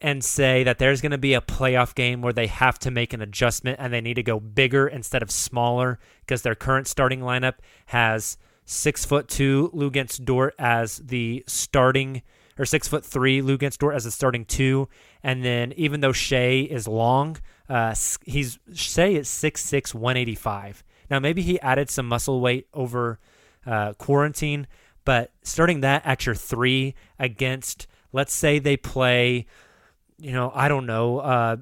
and say that there's going to be a playoff game where they have to make an adjustment and they need to go bigger instead of smaller because their current starting lineup has 6'2" Lou Gentz Dort as the starting, or 6'3" Lou Gentz Dort as the starting 2. And then even though Shai is long, Shai is 6'6", 185. Now maybe he added some muscle weight over quarantine, but starting that at your 3 against, let's say they play, the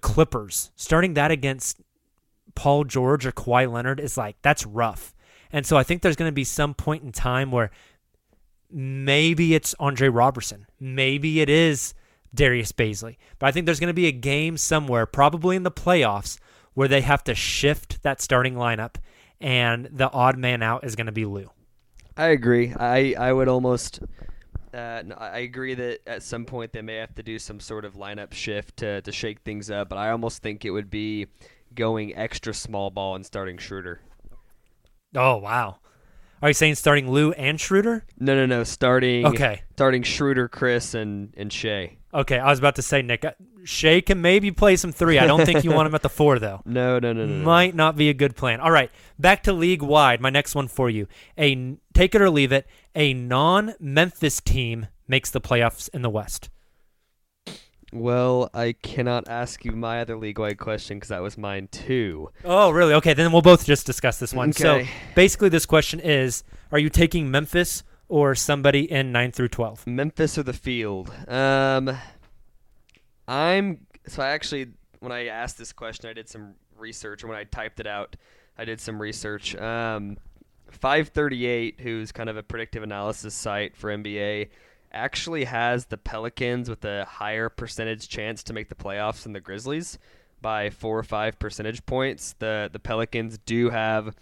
Clippers. Starting that against Paul George or Kawhi Leonard is like, that's rough. And so I think there's going to be some point in time where maybe it's Andre Roberson. Maybe it is Darius Bazley. But I think there's going to be a game somewhere, probably in the playoffs, where they have to shift that starting lineup, and the odd man out is going to be Lou. I agree. I would almost... I agree that at some point they may have to do some sort of lineup shift to shake things up, but I almost think it would be going extra small ball and starting Schroeder. Oh, wow. Are you saying starting Lou and Schroeder? No. Starting Schroeder, Chris, and Shai. Okay, I was about to say, Nick, Shai can maybe play some three. I don't think you want him at the four, though. No. Might not be a good plan. All right, back to league-wide. My next one for you. Take it or leave it, a non-Memphis team makes the playoffs in the West. Well, I cannot ask you my other league-wide question because that was mine, too. Oh, really? Okay, then we'll both just discuss this one. Okay. So basically this question is, are you taking Memphis or somebody in 9 through 12? Memphis or the field? I actually, when I asked this question, I did some research. When I typed it out, I did some research. 538, who's kind of a predictive analysis site for NBA, actually has the Pelicans with a higher percentage chance to make the playoffs than the Grizzlies by 4 or 5 percentage points. The Pelicans do have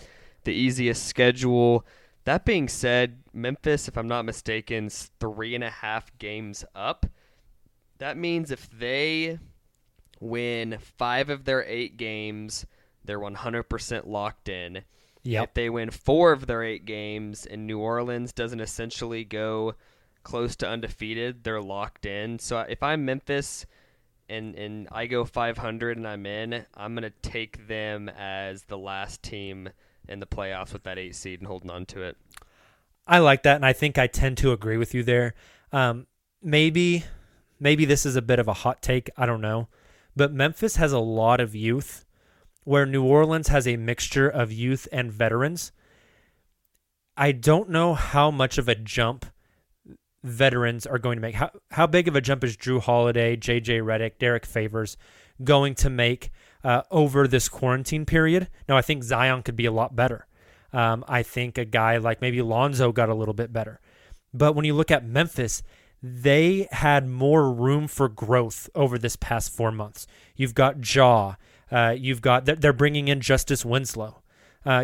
the easiest schedule. That being said, Memphis, if I'm not mistaken, is 3.5 games up. That means if they win 5 of their 8 games, they're 100% locked in. Yep. If they win 4 of their 8 games and New Orleans doesn't essentially go close to undefeated, they're locked in. So if I'm Memphis and I go 500 and I'm in, I'm going to take them as the last team in the playoffs with that 8 seed and holding on to it. I like that, and I think I tend to agree with you there. Maybe this is a bit of a hot take, I don't know, but Memphis has a lot of youth, where New Orleans has a mixture of youth and veterans. I don't know how much of a jump veterans are going to make. How big of a jump is Drew Holiday, J.J. Redick, Derek Favors going to make over this quarantine period? Now, I think Zion could be a lot better. I think a guy like maybe Lonzo got a little bit better. But when you look at Memphis, they had more room for growth over this past 4 months. You've got Jaw. They're bringing in Justice Winslow.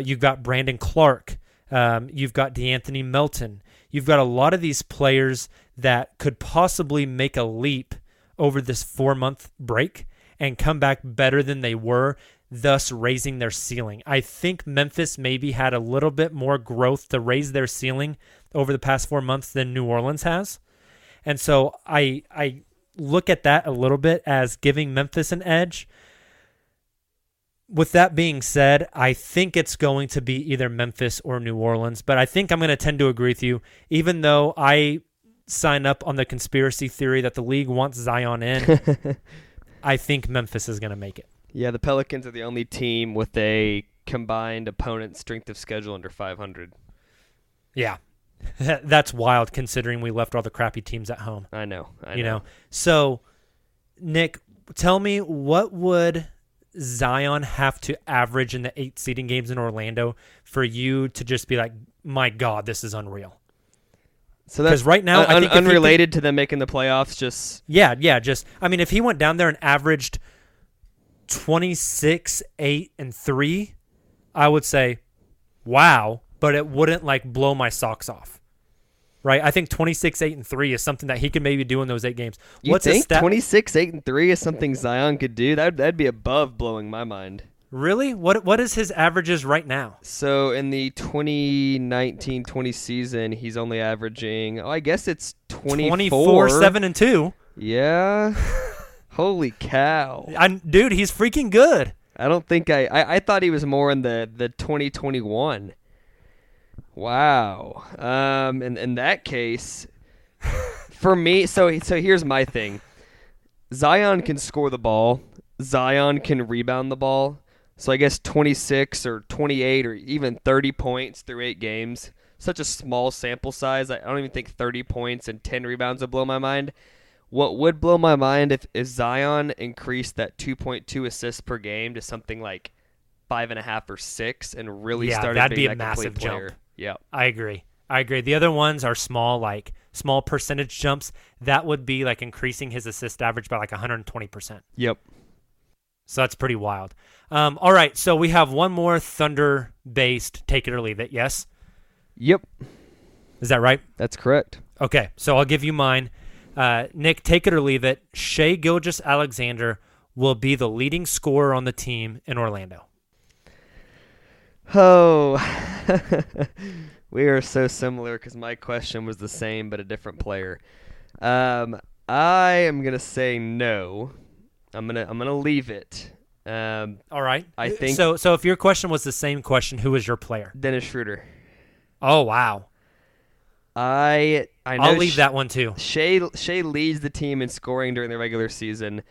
You've got Brandon Clark. You've got DeAnthony Melton. You've got a lot of these players that could possibly make a leap over this 4-month break and come back better than they were, thus raising their ceiling. I think Memphis maybe had a little bit more growth to raise their ceiling over the past 4 months than New Orleans has. And so I look at that a little bit as giving Memphis an edge. With that being said, I think it's going to be either Memphis or New Orleans, but I think I'm going to tend to agree with you, even though I sign up on the conspiracy theory that the league wants Zion in. I think Memphis is going to make it. Yeah, the Pelicans are the only team with a combined opponent strength of schedule under 500. Yeah, that's wild considering we left all the crappy teams at home. I know. So, Nick, tell me, what would Zion have to average in the 8 seeding games in Orlando for you to just be like, my God, this is unreal? So that's right now, I think unrelated to them making the playoffs. I mean, if he went down there and averaged 26, 8, and 3, I would say, wow, but it wouldn't like blow my socks off, right? I think 26, 8, and 3 is something that he could maybe do in those 8 games. You think 26, 8, and 3 is something Zion could do? That'd be above blowing my mind. Really? What is his averages right now? So in the 2019-20 season, he's only averaging, I guess it's 24, 7, and 2. Yeah. Holy cow. Dude, he's freaking good. I don't think I thought he was more in the 2021. Wow. In that case, for me, so here's my thing. Zion can score the ball. Zion can rebound the ball. So I guess 26 or 28 or even 30 points through 8 games. Such a small sample size. I don't even think 30 points and 10 rebounds would blow my mind. What would blow my mind if Zion increased that 2.2 assists per game to something like 5.5 or 6 and really started being a massive jump. Yeah, I agree. The other ones are small percentage jumps. That would be like increasing his assist average by like 120%. Yep. So that's pretty wild. All right, so we have one more Thunder-based take it or leave it, yes? Yep. Is that right? That's correct. Okay, so I'll give you mine. Nick, take it or leave it. Shai Gilgeous-Alexander will be the leading scorer on the team in Orlando. Oh, we are so similar because my question was the same but a different player. I am gonna say no. I'm gonna leave it. All right. I think so. So if your question was the same question, who was your player? Dennis Schroeder. Oh wow. I'll leave that one too. Shai leads the team in scoring during the regular season.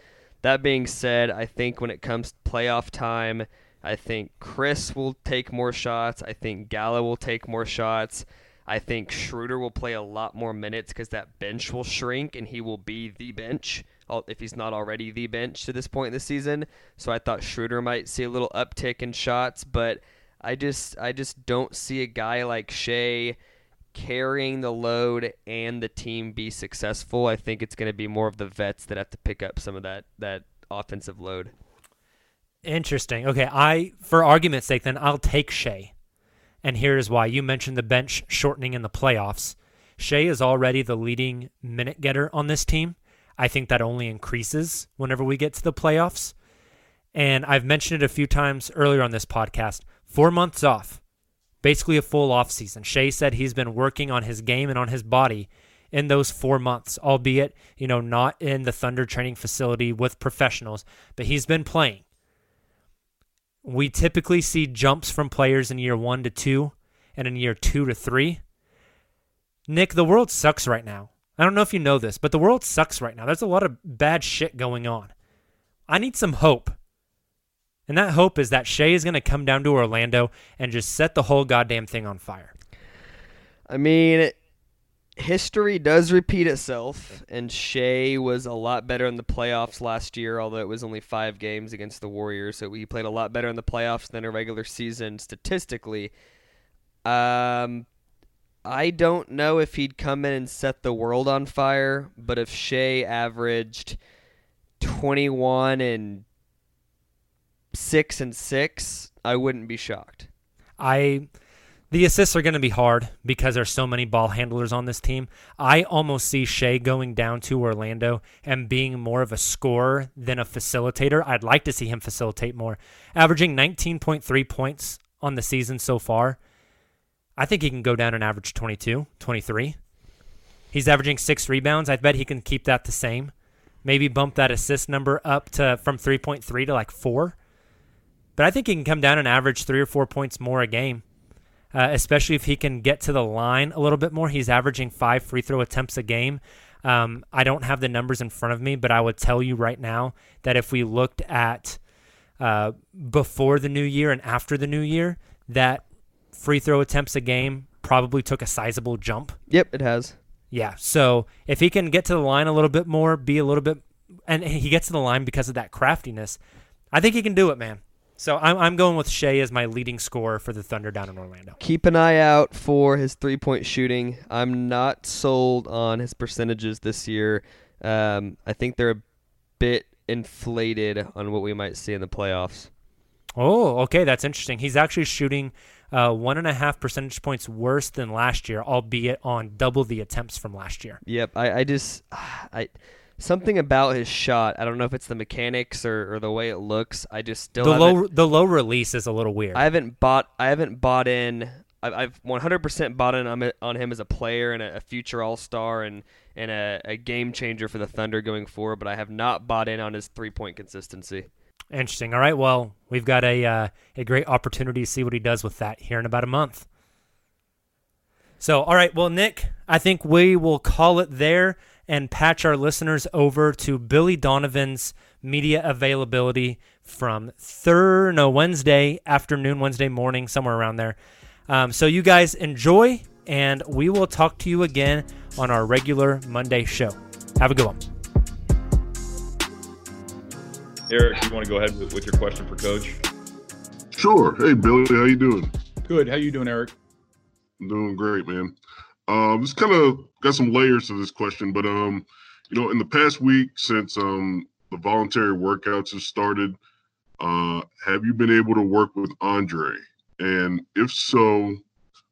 That being said, I think when it comes to playoff time, I think Chris will take more shots. I think Gallo will take more shots. I think Schroeder will play a lot more minutes because that bench will shrink and he will be the bench if he's not already the bench to this point in the season. So I thought Schroeder might see a little uptick in shots, but I just don't see a guy like Shai carrying the load and the team be successful. I think it's going to be more of the vets that have to pick up some of that offensive load. Interesting. Okay, for argument's sake, then I'll take Shai. And here's why. You mentioned the bench shortening in the playoffs. Shai is already the leading minute getter on this team. I think that only increases whenever we get to the playoffs. And I've mentioned it a few times earlier on this podcast. 4 months off, basically a full offseason. Shai said he's been working on his game and on his body in those 4 months, albeit, not in the Thunder training facility with professionals, but he's been playing. We typically see jumps from players in year 1 to 2 and in year 2 to 3. Nick, the world sucks right now. I don't know if you know this, but the world sucks right now. There's a lot of bad shit going on. I need some hope. And that hope is that Shai is going to come down to Orlando and just set the whole goddamn thing on fire. I mean, history does repeat itself, and Shai was a lot better in the playoffs last year, although it was only 5 games against the Warriors, so he played a lot better in the playoffs than a regular season statistically. I don't know if he'd come in and set the world on fire, but if Shai averaged 21 and 6 and 6, I wouldn't be shocked. The assists are going to be hard because there's so many ball handlers on this team. I almost see Shai going down to Orlando and being more of a scorer than a facilitator. I'd like to see him facilitate more. Averaging 19.3 points on the season so far. I think he can go down and average 22, 23. He's averaging 6 rebounds. I bet he can keep that the same. Maybe bump that assist number up from 3.3 to like 4. But I think he can come down and average 3 or 4 points more a game. Especially if he can get to the line a little bit more. He's averaging 5 free throw attempts a game. I don't have the numbers in front of me, but I would tell you right now that if we looked at before the new year and after the new year, that free throw attempts a game probably took a sizable jump. Yep, it has. Yeah, so if he can get to the line a little bit more, be a little bit – and he gets to the line because of that craftiness, I think he can do it, man. So I'm going with Shai as my leading scorer for the Thunder down in Orlando. Keep an eye out for his three-point shooting. I'm not sold on his percentages this year. I think they're a bit inflated on what we might see in the playoffs. Oh, okay. That's interesting. He's actually shooting 1.5 percentage points worse than last year, albeit on double the attempts from last year. Yep. I something about his shot. I don't know if it's the mechanics or the way it looks. I just still the low release is a little weird. I haven't bought in. I've 100% bought in on him as a player and a future all-star and a game changer for the Thunder going forward. But I have not bought in on his three-point consistency. Interesting. All right. Well, we've got a great opportunity to see what he does with that here in about a month. So, all right. Well, Nick, I think we will call it there and patch our listeners over to Billy Donovan's media availability from Wednesday afternoon, Wednesday morning, somewhere around there. So you guys enjoy, and we will talk to you again on our regular Monday show. Have a good one. Eric, you want to go ahead with your question for Coach? Sure. Hey, Billy, how you doing? Good. How you doing, Eric? I'm doing great, man. It's kind of got some layers to this question, but, in the past week since the voluntary workouts have started, have you been able to work with Andre? And if so,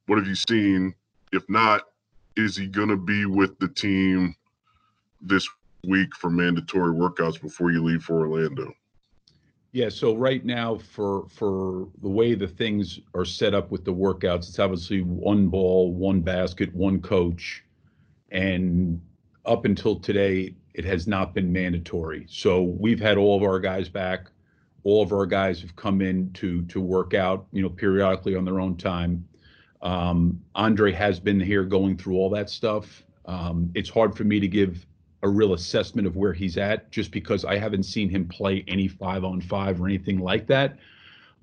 what have you seen? If not, is he going to be with the team this week for mandatory workouts before you leave for Orlando? Yeah, so right now for the way the things are set up with the workouts, it's obviously one ball, one basket, one coach. And up until today, It has not been mandatory. So we've had all of our guys back. All of our guys have come in to work out, you know, periodically on their own time. Andre has been here going through all that stuff. It's hard for me to give a real assessment of where he's at just because I haven't seen him play any 5-on-5 or anything like that.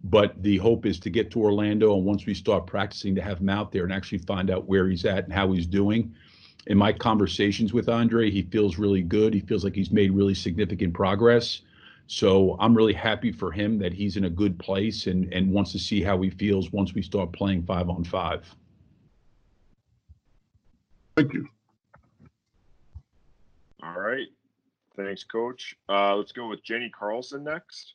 But the hope is to get to Orlando, and once we start practicing, to have him out there and actually find out where he's at and how he's doing. In my conversations with Andre, he feels really good. He feels like he's made really significant progress. So I'm really happy for him that he's in a good place and wants to see how he feels once we start playing 5-on-5. Thank you. All right. Thanks, Coach. Let's go with Jenny Carlson next.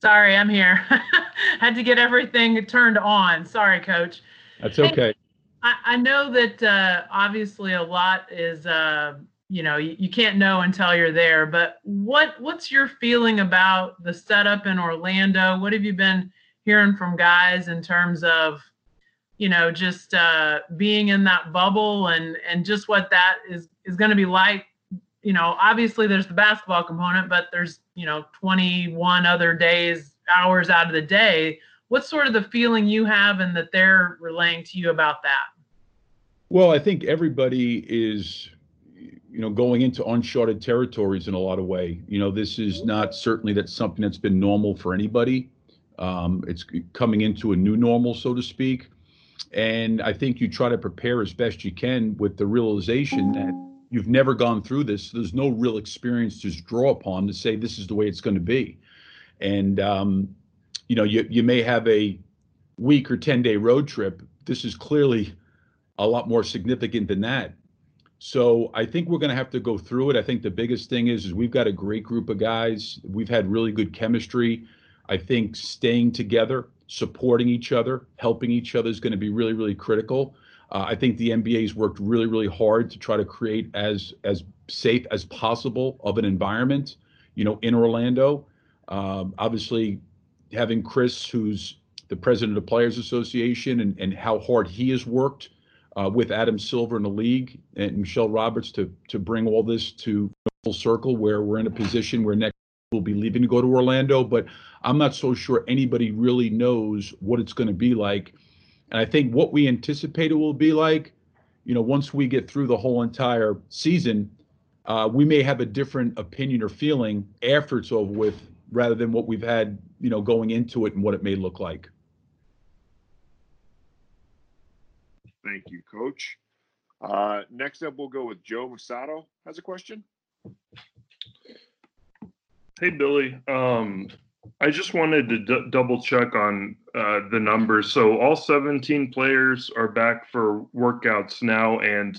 Sorry, I'm here. Had to get everything turned on. Sorry, Coach. That's okay. Hey, I know that obviously a lot is, you know, you can't know until you're there. But what's your feeling about the setup in Orlando? What have you been hearing from guys in terms of, you know, just being in that bubble and just what that is going to be like? You know, obviously there's the basketball component, but there's, you know, 21 other hours out of the day. What's sort of the feeling you have and that they're relaying to you about that? Well, I think everybody is, you know, going into uncharted territories in a lot of way. You know, this is not certainly that's something that's been normal for anybody. It's coming into a new normal, so to speak. And I think you try to prepare as best you can with the realization that you've never gone through this. So there's no real experience to draw upon to say this is the way it's going to be. And, you know, you may have a week or 10-day road trip. This is clearly a lot more significant than that. So I think we're going to have to go through it. I think the biggest thing is we've got a great group of guys. We've had really good chemistry. I think staying together, supporting each other, helping each other is going to be really, really critical. I think the NBA's worked really, really hard to try to create as safe as possible of an environment, you know, in Orlando. Obviously, having Chris, who's the president of the Players Association, and how hard he has worked with Adam Silver in the league and Michelle Roberts to bring all this to full circle, where we're in a position where next we'll be leaving to go to Orlando. But I'm not so sure anybody really knows what it's going to be like. And I think what we anticipate it will be like, you know, once we get through the whole entire season, we may have a different opinion or feeling after it's over with, rather than what we've had, you know, going into it and what it may look like. Thank you, Coach. Next up, we'll go with Joe Masato. Has a question. Hey, Billy. I just wanted to double check on the numbers. So all 17 players are back for workouts now. And,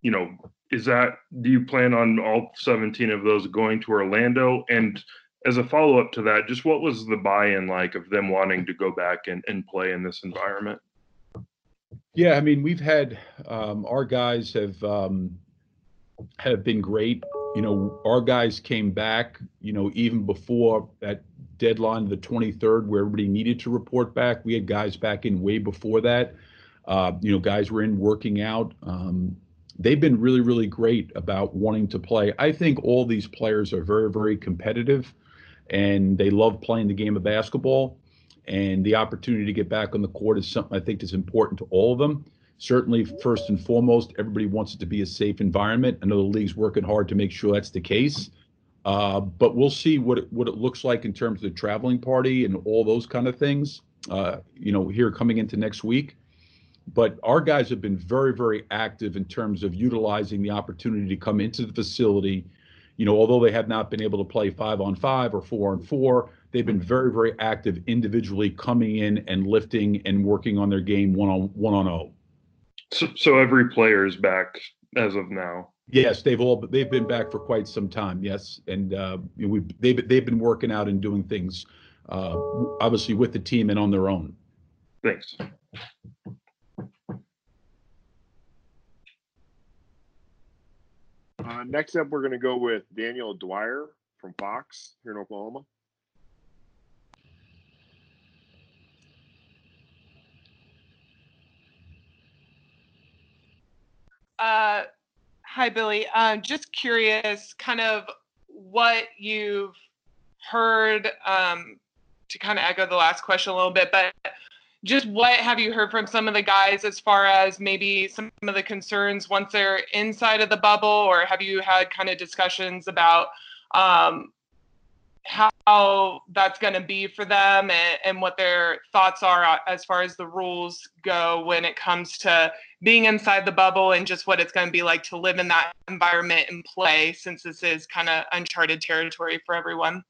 you know, do you plan on all 17 of those going to Orlando? And as a follow-up to that, just what was the buy-in like of them wanting to go back and play in this environment? Yeah, I mean, we've had our guys have been great. You know, our guys came back, you know, even before that deadline, the 23rd, where everybody needed to report back. We had guys back in way before that. You know, guys were in working out. They've been really, really great about wanting to play. I think all these players are very, very competitive, and they love playing the game of basketball. And the opportunity to get back on the court is something I think is important to all of them. Certainly, first and foremost, everybody wants it to be a safe environment. I know the league's working hard to make sure that's the case. But we'll see what it looks like in terms of the traveling party and all those kind of things, you know, here coming into next week. But our guys have been very, very active in terms of utilizing the opportunity to come into the facility. You know, although they have not been able to play 5-on-5 or 4-on-4, they've been very, very active individually coming in and lifting and working on their game one on one. So every player is back as of now. Yes, they've been back for quite some time. Yes, and they've been working out and doing things, obviously with the team and on their own. Thanks. Next up, we're going to go with Daniel Dwyer from Fox here in Oklahoma. Hi, Billy. Just curious kind of what you've heard, to kind of echo the last question a little bit, but just what have you heard from some of the guys as far as maybe some of the concerns once they're inside of the bubble, or have you had kind of discussions about how that's going to be for them and what their thoughts are as far as the rules go when it comes to being inside the bubble and just what it's going to be like to live in that environment and play, since this is kind of uncharted territory for everyone?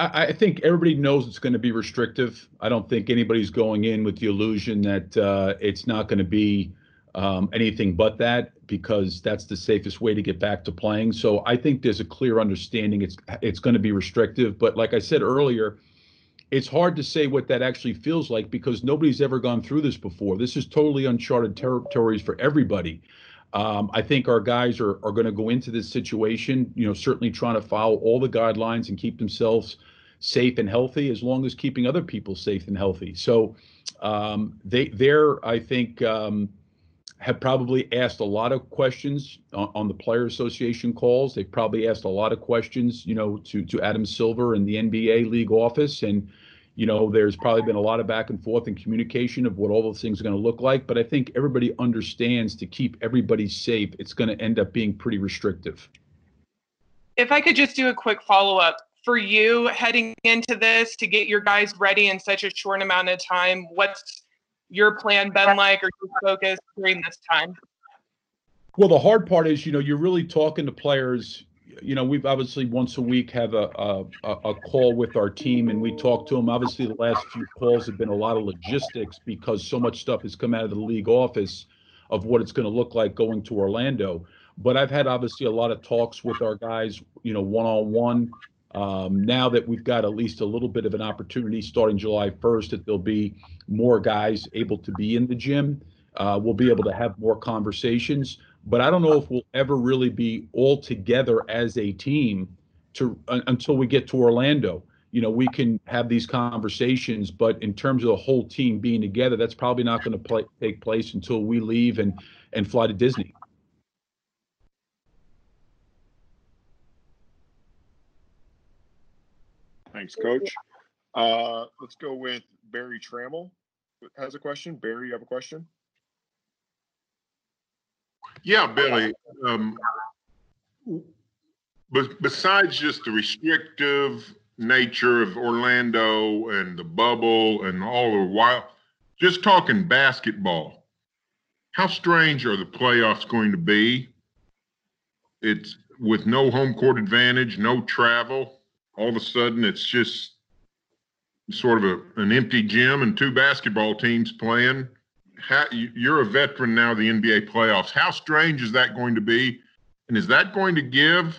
I think everybody knows it's going to be restrictive. I don't think anybody's going in with the illusion that it's not going to be anything but that, because that's the safest way to get back to playing. So I think there's a clear understanding it's going to be restrictive. But like I said earlier, it's hard to say what that actually feels like because nobody's ever gone through this before. This is totally uncharted territories for everybody. I think our guys are going to go into this situation, you know, certainly trying to follow all the guidelines and keep themselves safe and healthy, as long as keeping other people safe and healthy. So they're, I think, have probably asked a lot of questions on the player association calls. They've probably asked a lot of questions, you know, to Adam Silver and the NBA league office. And, you know, there's probably been a lot of back and forth and communication of what all those things are going to look like. But I think everybody understands, to keep everybody safe, it's going to end up being pretty restrictive. If I could just do a quick follow-up. For you heading into this, to get your guys ready in such a short amount of time, what's your plan been like, or your focus during this time? Well, the hard part is, you know, you're really talking to players. You know, we've obviously once a week have a call with our team, and we talk to them. Obviously, the last few calls have been a lot of logistics because so much stuff has come out of the league office of what it's going to look like going to Orlando. But I've had obviously a lot of talks with our guys, you know, one-on-one. Now that we've got at least a little bit of an opportunity starting July 1st, that there'll be more guys able to be in the gym, we'll be able to have more conversations. But I don't know if we'll ever really be all together as a team until we get to Orlando. You know, we can have these conversations, but in terms of the whole team being together, that's probably not going to take place until we leave and fly to Disney. Thanks, Coach. Let's go with Barry Trammell has a question. Barry, you have a question? Yeah, Billy. Besides just the restrictive nature of Orlando and the bubble and all the while, just talking basketball, how strange are the playoffs going to be? It's with no home court advantage, no travel. All of a sudden, it's just sort of an empty gym and two basketball teams playing. You're a veteran now of the NBA playoffs. How strange is that going to be? And is that going to give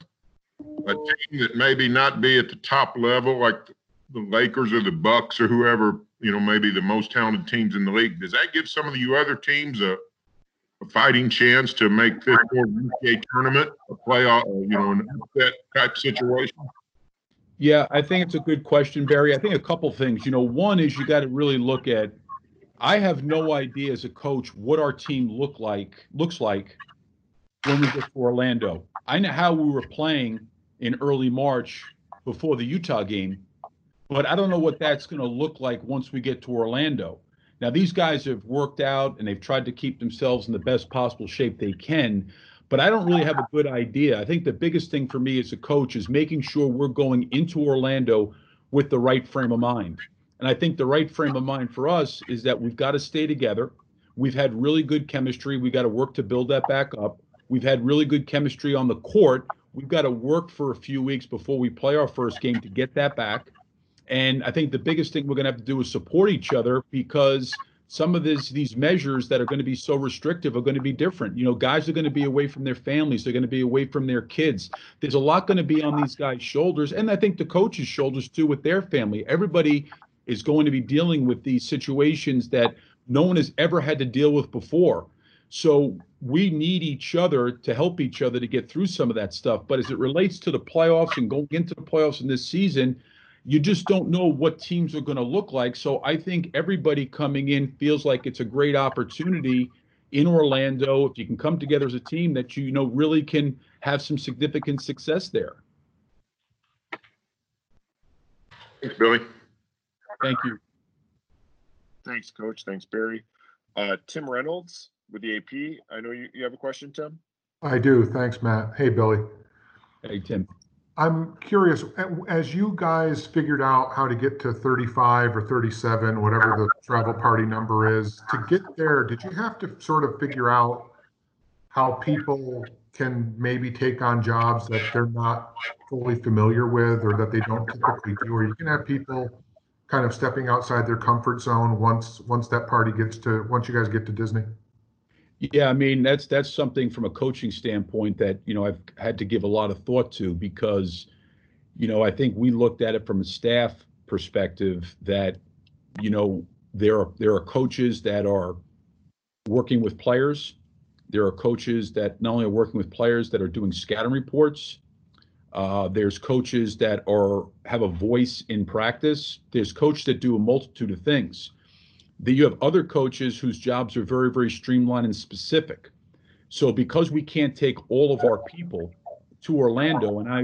a team that maybe not be at the top level, like the Lakers or the Bucks or whoever, you know, maybe the most talented teams in the league, does that give some of you other teams a fighting chance to make this NBA tournament a playoff, you know, an upset type situation? Yeah, I think it's a good question, Barry. I think a couple things. You know, one is you got to really look at, I have no idea as a coach what our team looks like when we get to Orlando. I know how we were playing in early March before the Utah game, but I don't know what that's going to look like once we get to Orlando. Now, these guys have worked out and they've tried to keep themselves in the best possible shape they can, but I don't really have a good idea. I think the biggest thing for me as a coach is making sure we're going into Orlando with the right frame of mind. And I think the right frame of mind for us is that we've got to stay together. We've had really good chemistry. We've got to work to build that back up. We've had really good chemistry on the court. We've got to work for a few weeks before we play our first game to get that back. And I think the biggest thing we're going to have to do is support each other, because some of these measures that are going to be so restrictive are going to be different. You know, guys are going to be away from their families. They're going to be away from their kids. There's a lot going to be on these guys' shoulders, and I think the coaches' shoulders too, with their family. Everybody is going to be dealing with these situations that no one has ever had to deal with before. So we need each other to help each other to get through some of that stuff. But as it relates to the playoffs and going into the playoffs in this season, you just don't know what teams are going to look like. So I think everybody coming in feels like it's a great opportunity in Orlando, if you can come together as a team, that you know really can have some significant success there. Thanks, Billy. Thank you. Thanks, Coach. Thanks, Barry. Tim Reynolds with the AP. I know you have a question, Tim. I do. Thanks, Matt. Hey, Billy. Hey, Tim. I'm curious, as you guys figured out how to get to 35 or 37, whatever the travel party number is, to get there, did you have to sort of figure out how people can maybe take on jobs that they're not fully familiar with or that they don't typically do? Or you can have people kind of stepping outside their comfort zone once that party gets to, once you guys get to Disney? Yeah, I mean, that's something from a coaching standpoint that, you know, I've had to give a lot of thought to because, you know, I think we looked at it from a staff perspective that, you know, there are coaches that are working with players. There are coaches that not only are working with players that are doing scouting reports. There's coaches that have a voice in practice. There's coaches that do a multitude of things. That you have other coaches whose jobs are very, very streamlined and specific. So because we can't take all of our people to Orlando, and I,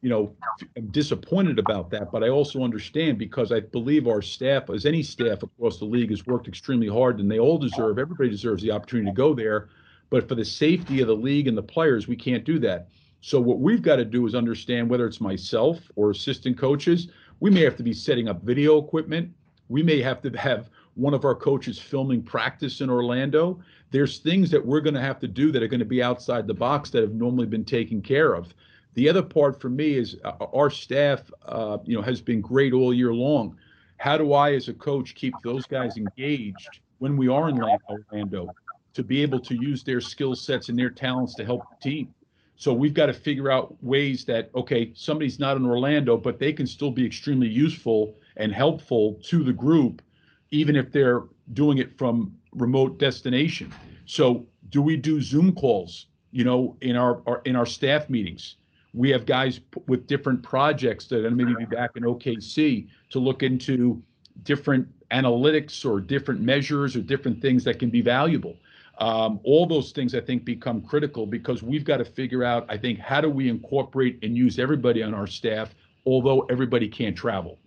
you know, am disappointed about that, but I also understand because I believe our staff, as any staff across the league, has worked extremely hard, and everybody deserves the opportunity to go there. But for the safety of the league and the players, we can't do that. So what we've got to do is understand, whether it's myself or assistant coaches, we may have to be setting up video equipment. We may have to have one of our coaches filming practice in Orlando. There's things that we're going to have to do that are going to be outside the box that have normally been taken care of. The other part for me is our staff, you know, has been great all year long. How do I, as a coach, keep those guys engaged when we are in Orlando to be able to use their skill sets and their talents to help the team? So we've got to figure out ways that, okay, somebody's not in Orlando, but they can still be extremely useful and helpful to the group, even if they're doing it from remote destination. So do we do Zoom calls, you know, in our staff meetings? We have guys with different projects that are maybe be back in OKC to look into different analytics or different measures or different things that can be valuable. All those things, I think, become critical because we've got to figure out, I think, how do we incorporate and use everybody on our staff, although everybody can't travel.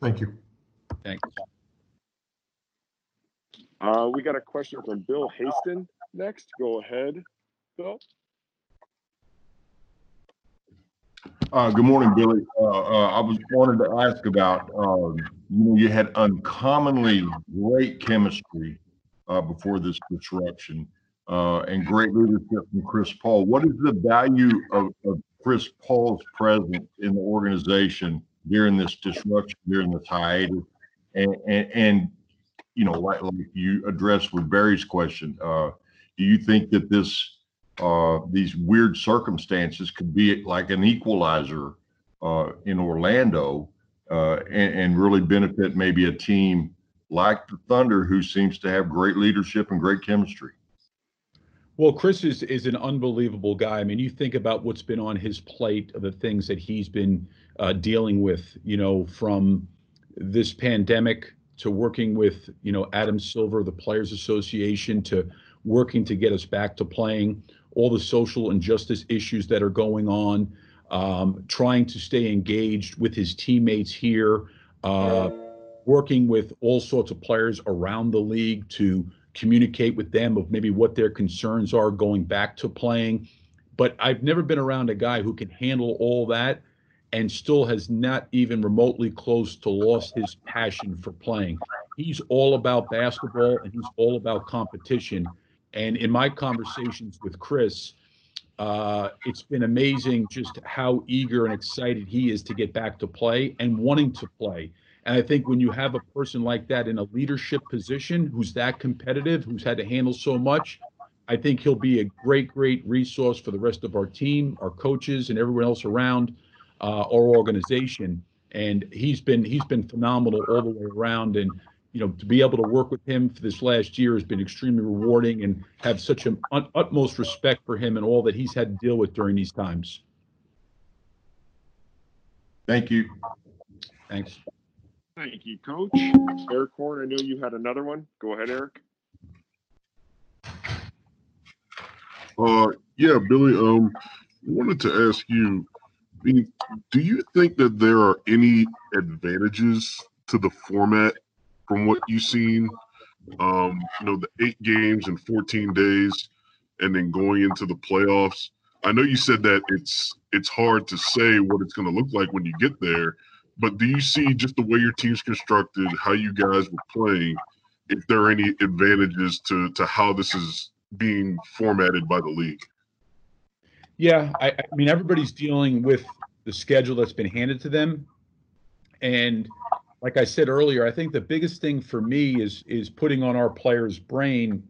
Thank you. Thanks. We got a question from Bill Haston next. Go ahead, Bill. Good morning, Billy. I was wanted to ask about, you had uncommonly great chemistry before this disruption and great leadership from Chris Paul. What is the value of Chris Paul's presence in the organization during this disruption, during this hiatus? And you know, like you addressed with Barry's question, do you think that these weird circumstances could be like an equalizer in Orlando and really benefit maybe a team like the Thunder, who seems to have great leadership and great chemistry? Well, Chris is an unbelievable guy. I mean, you think about what's been on his plate, the things that he's been dealing with, you know, from this pandemic to working with, you know, Adam Silver, the Players Association, to working to get us back to playing, all the social injustice issues that are going on, trying to stay engaged with his teammates here, working with all sorts of players around the league to communicate with them of maybe what their concerns are going back to playing. But I've never been around a guy who can handle all that and still has not even remotely close to lost his passion for playing. He's all about basketball and he's all about competition. And in my conversations with Chris, it's been amazing just how eager and excited he is to get back to play and wanting to play. And I think when you have a person like that in a leadership position, who's that competitive, who's had to handle so much, I think he'll be a great, great resource for the rest of our team, our coaches, and everyone else around our organization. And he's been phenomenal all the way around. And, you know, to be able to work with him for this last year has been extremely rewarding, and have such an utmost respect for him and all that he's had to deal with during these times. Thank you. Thanks. Thank you, Coach. Eric Horn, I know you had another one. Go ahead, Eric. Yeah, Billy, wanted to ask you, do you think that there are any advantages to the format from what you've seen? The 8 games in 14 days and then going into the playoffs. I know you said that it's hard to say what it's going to look like when you get there, but do you see just the way your team's constructed, how you guys were playing, if there are any advantages to how this is being formatted by the league? Yeah, I mean, everybody's dealing with the schedule that's been handed to them. And like I said earlier, I think the biggest thing for me is putting on our players' brain,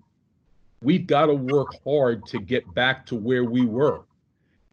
we've got to work hard to get back to where we were.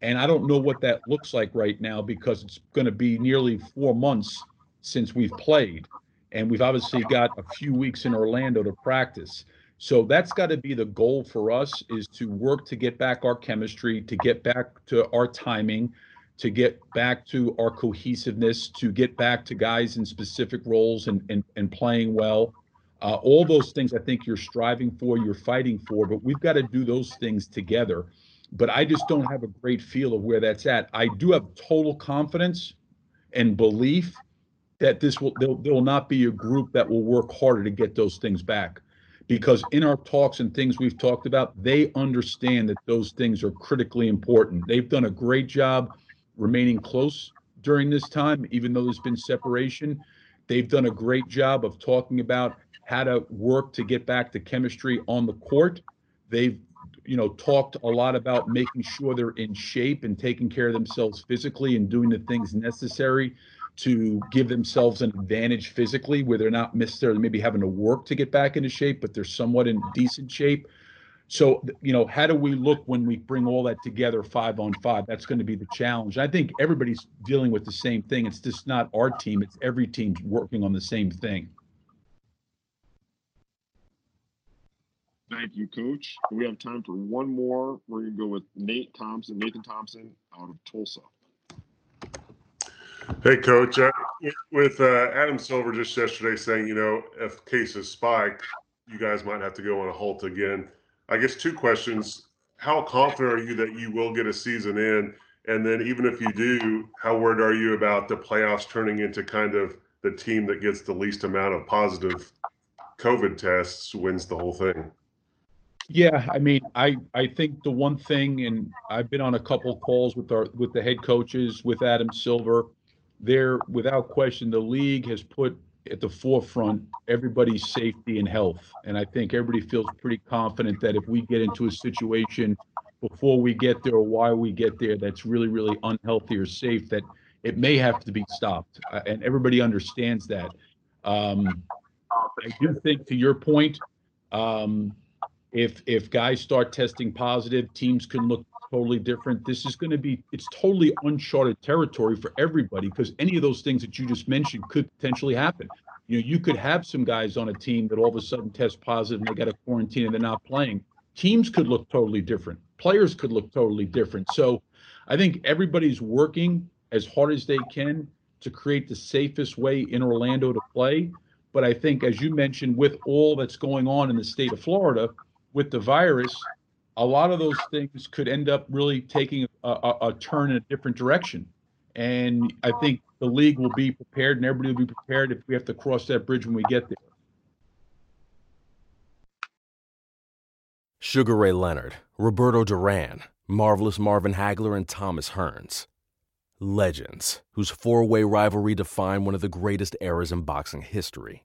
And I don't know what that looks like right now because it's going to be nearly 4 months since we've played. And we've obviously got a few weeks in Orlando to practice. So that's got to be the goal for us, is to work to get back our chemistry, to get back to our timing, to get back to our cohesiveness, to get back to guys in specific roles and playing well. All those things I think you're striving for, you're fighting for, but we've got to do those things together. But I just don't have a great feel of where that's at. I do have total confidence and belief that there will not be a group that will work harder to get those things back. Because in our talks and things we've talked about, they understand that those things are critically important. They've done a great job remaining close during this time, even though there's been separation. They've done a great job of talking about how to work to get back to chemistry on the court. They've, talked a lot about making sure they're in shape and taking care of themselves physically and doing the things necessary to give themselves an advantage physically, where they're not necessarily maybe having to work to get back into shape, but they're somewhat in decent shape. So, how do we look when we bring all that together 5-on-5? That's going to be the challenge. I think everybody's dealing with the same thing. It's just not our team. It's every team's working on the same thing. Thank you, Coach. We have time for one more. We're going to go with Nathan Thompson out of Tulsa. Hey, Coach. With Adam Silver just yesterday saying, if cases spike, you guys might have to go on a halt again. I guess 2 questions. How confident are you that you will get a season in? And then even if you do, how worried are you about the playoffs turning into kind of the team that gets the least amount of positive COVID tests wins the whole thing? Yeah, I mean, I think the one thing, and I've been on a couple calls with the head coaches, with Adam Silver, they're without question, the league has put at the forefront everybody's safety and health. And I think everybody feels pretty confident that if we get into a situation before we get there or while we get there that's really, really unhealthy or safe, that it may have to be stopped. And everybody understands that. I do think, to your point, if guys start testing positive, teams can look totally different. This is going to be – it's totally uncharted territory for everybody, because any of those things that you just mentioned could potentially happen. You could have some guys on a team that all of a sudden test positive and they got a quarantine and they're not playing. Teams could look totally different. Players could look totally different. So I think everybody's working as hard as they can to create the safest way in Orlando to play. But I think, as you mentioned, with all that's going on in the state of Florida with the virus, a lot of those things could end up really taking a turn in a different direction. And I think the league will be prepared and everybody will be prepared if we have to cross that bridge when we get there. Sugar Ray Leonard, Roberto Duran, Marvelous Marvin Hagler, and Thomas Hearns. Legends, whose four-way rivalry defined one of the greatest eras in boxing history.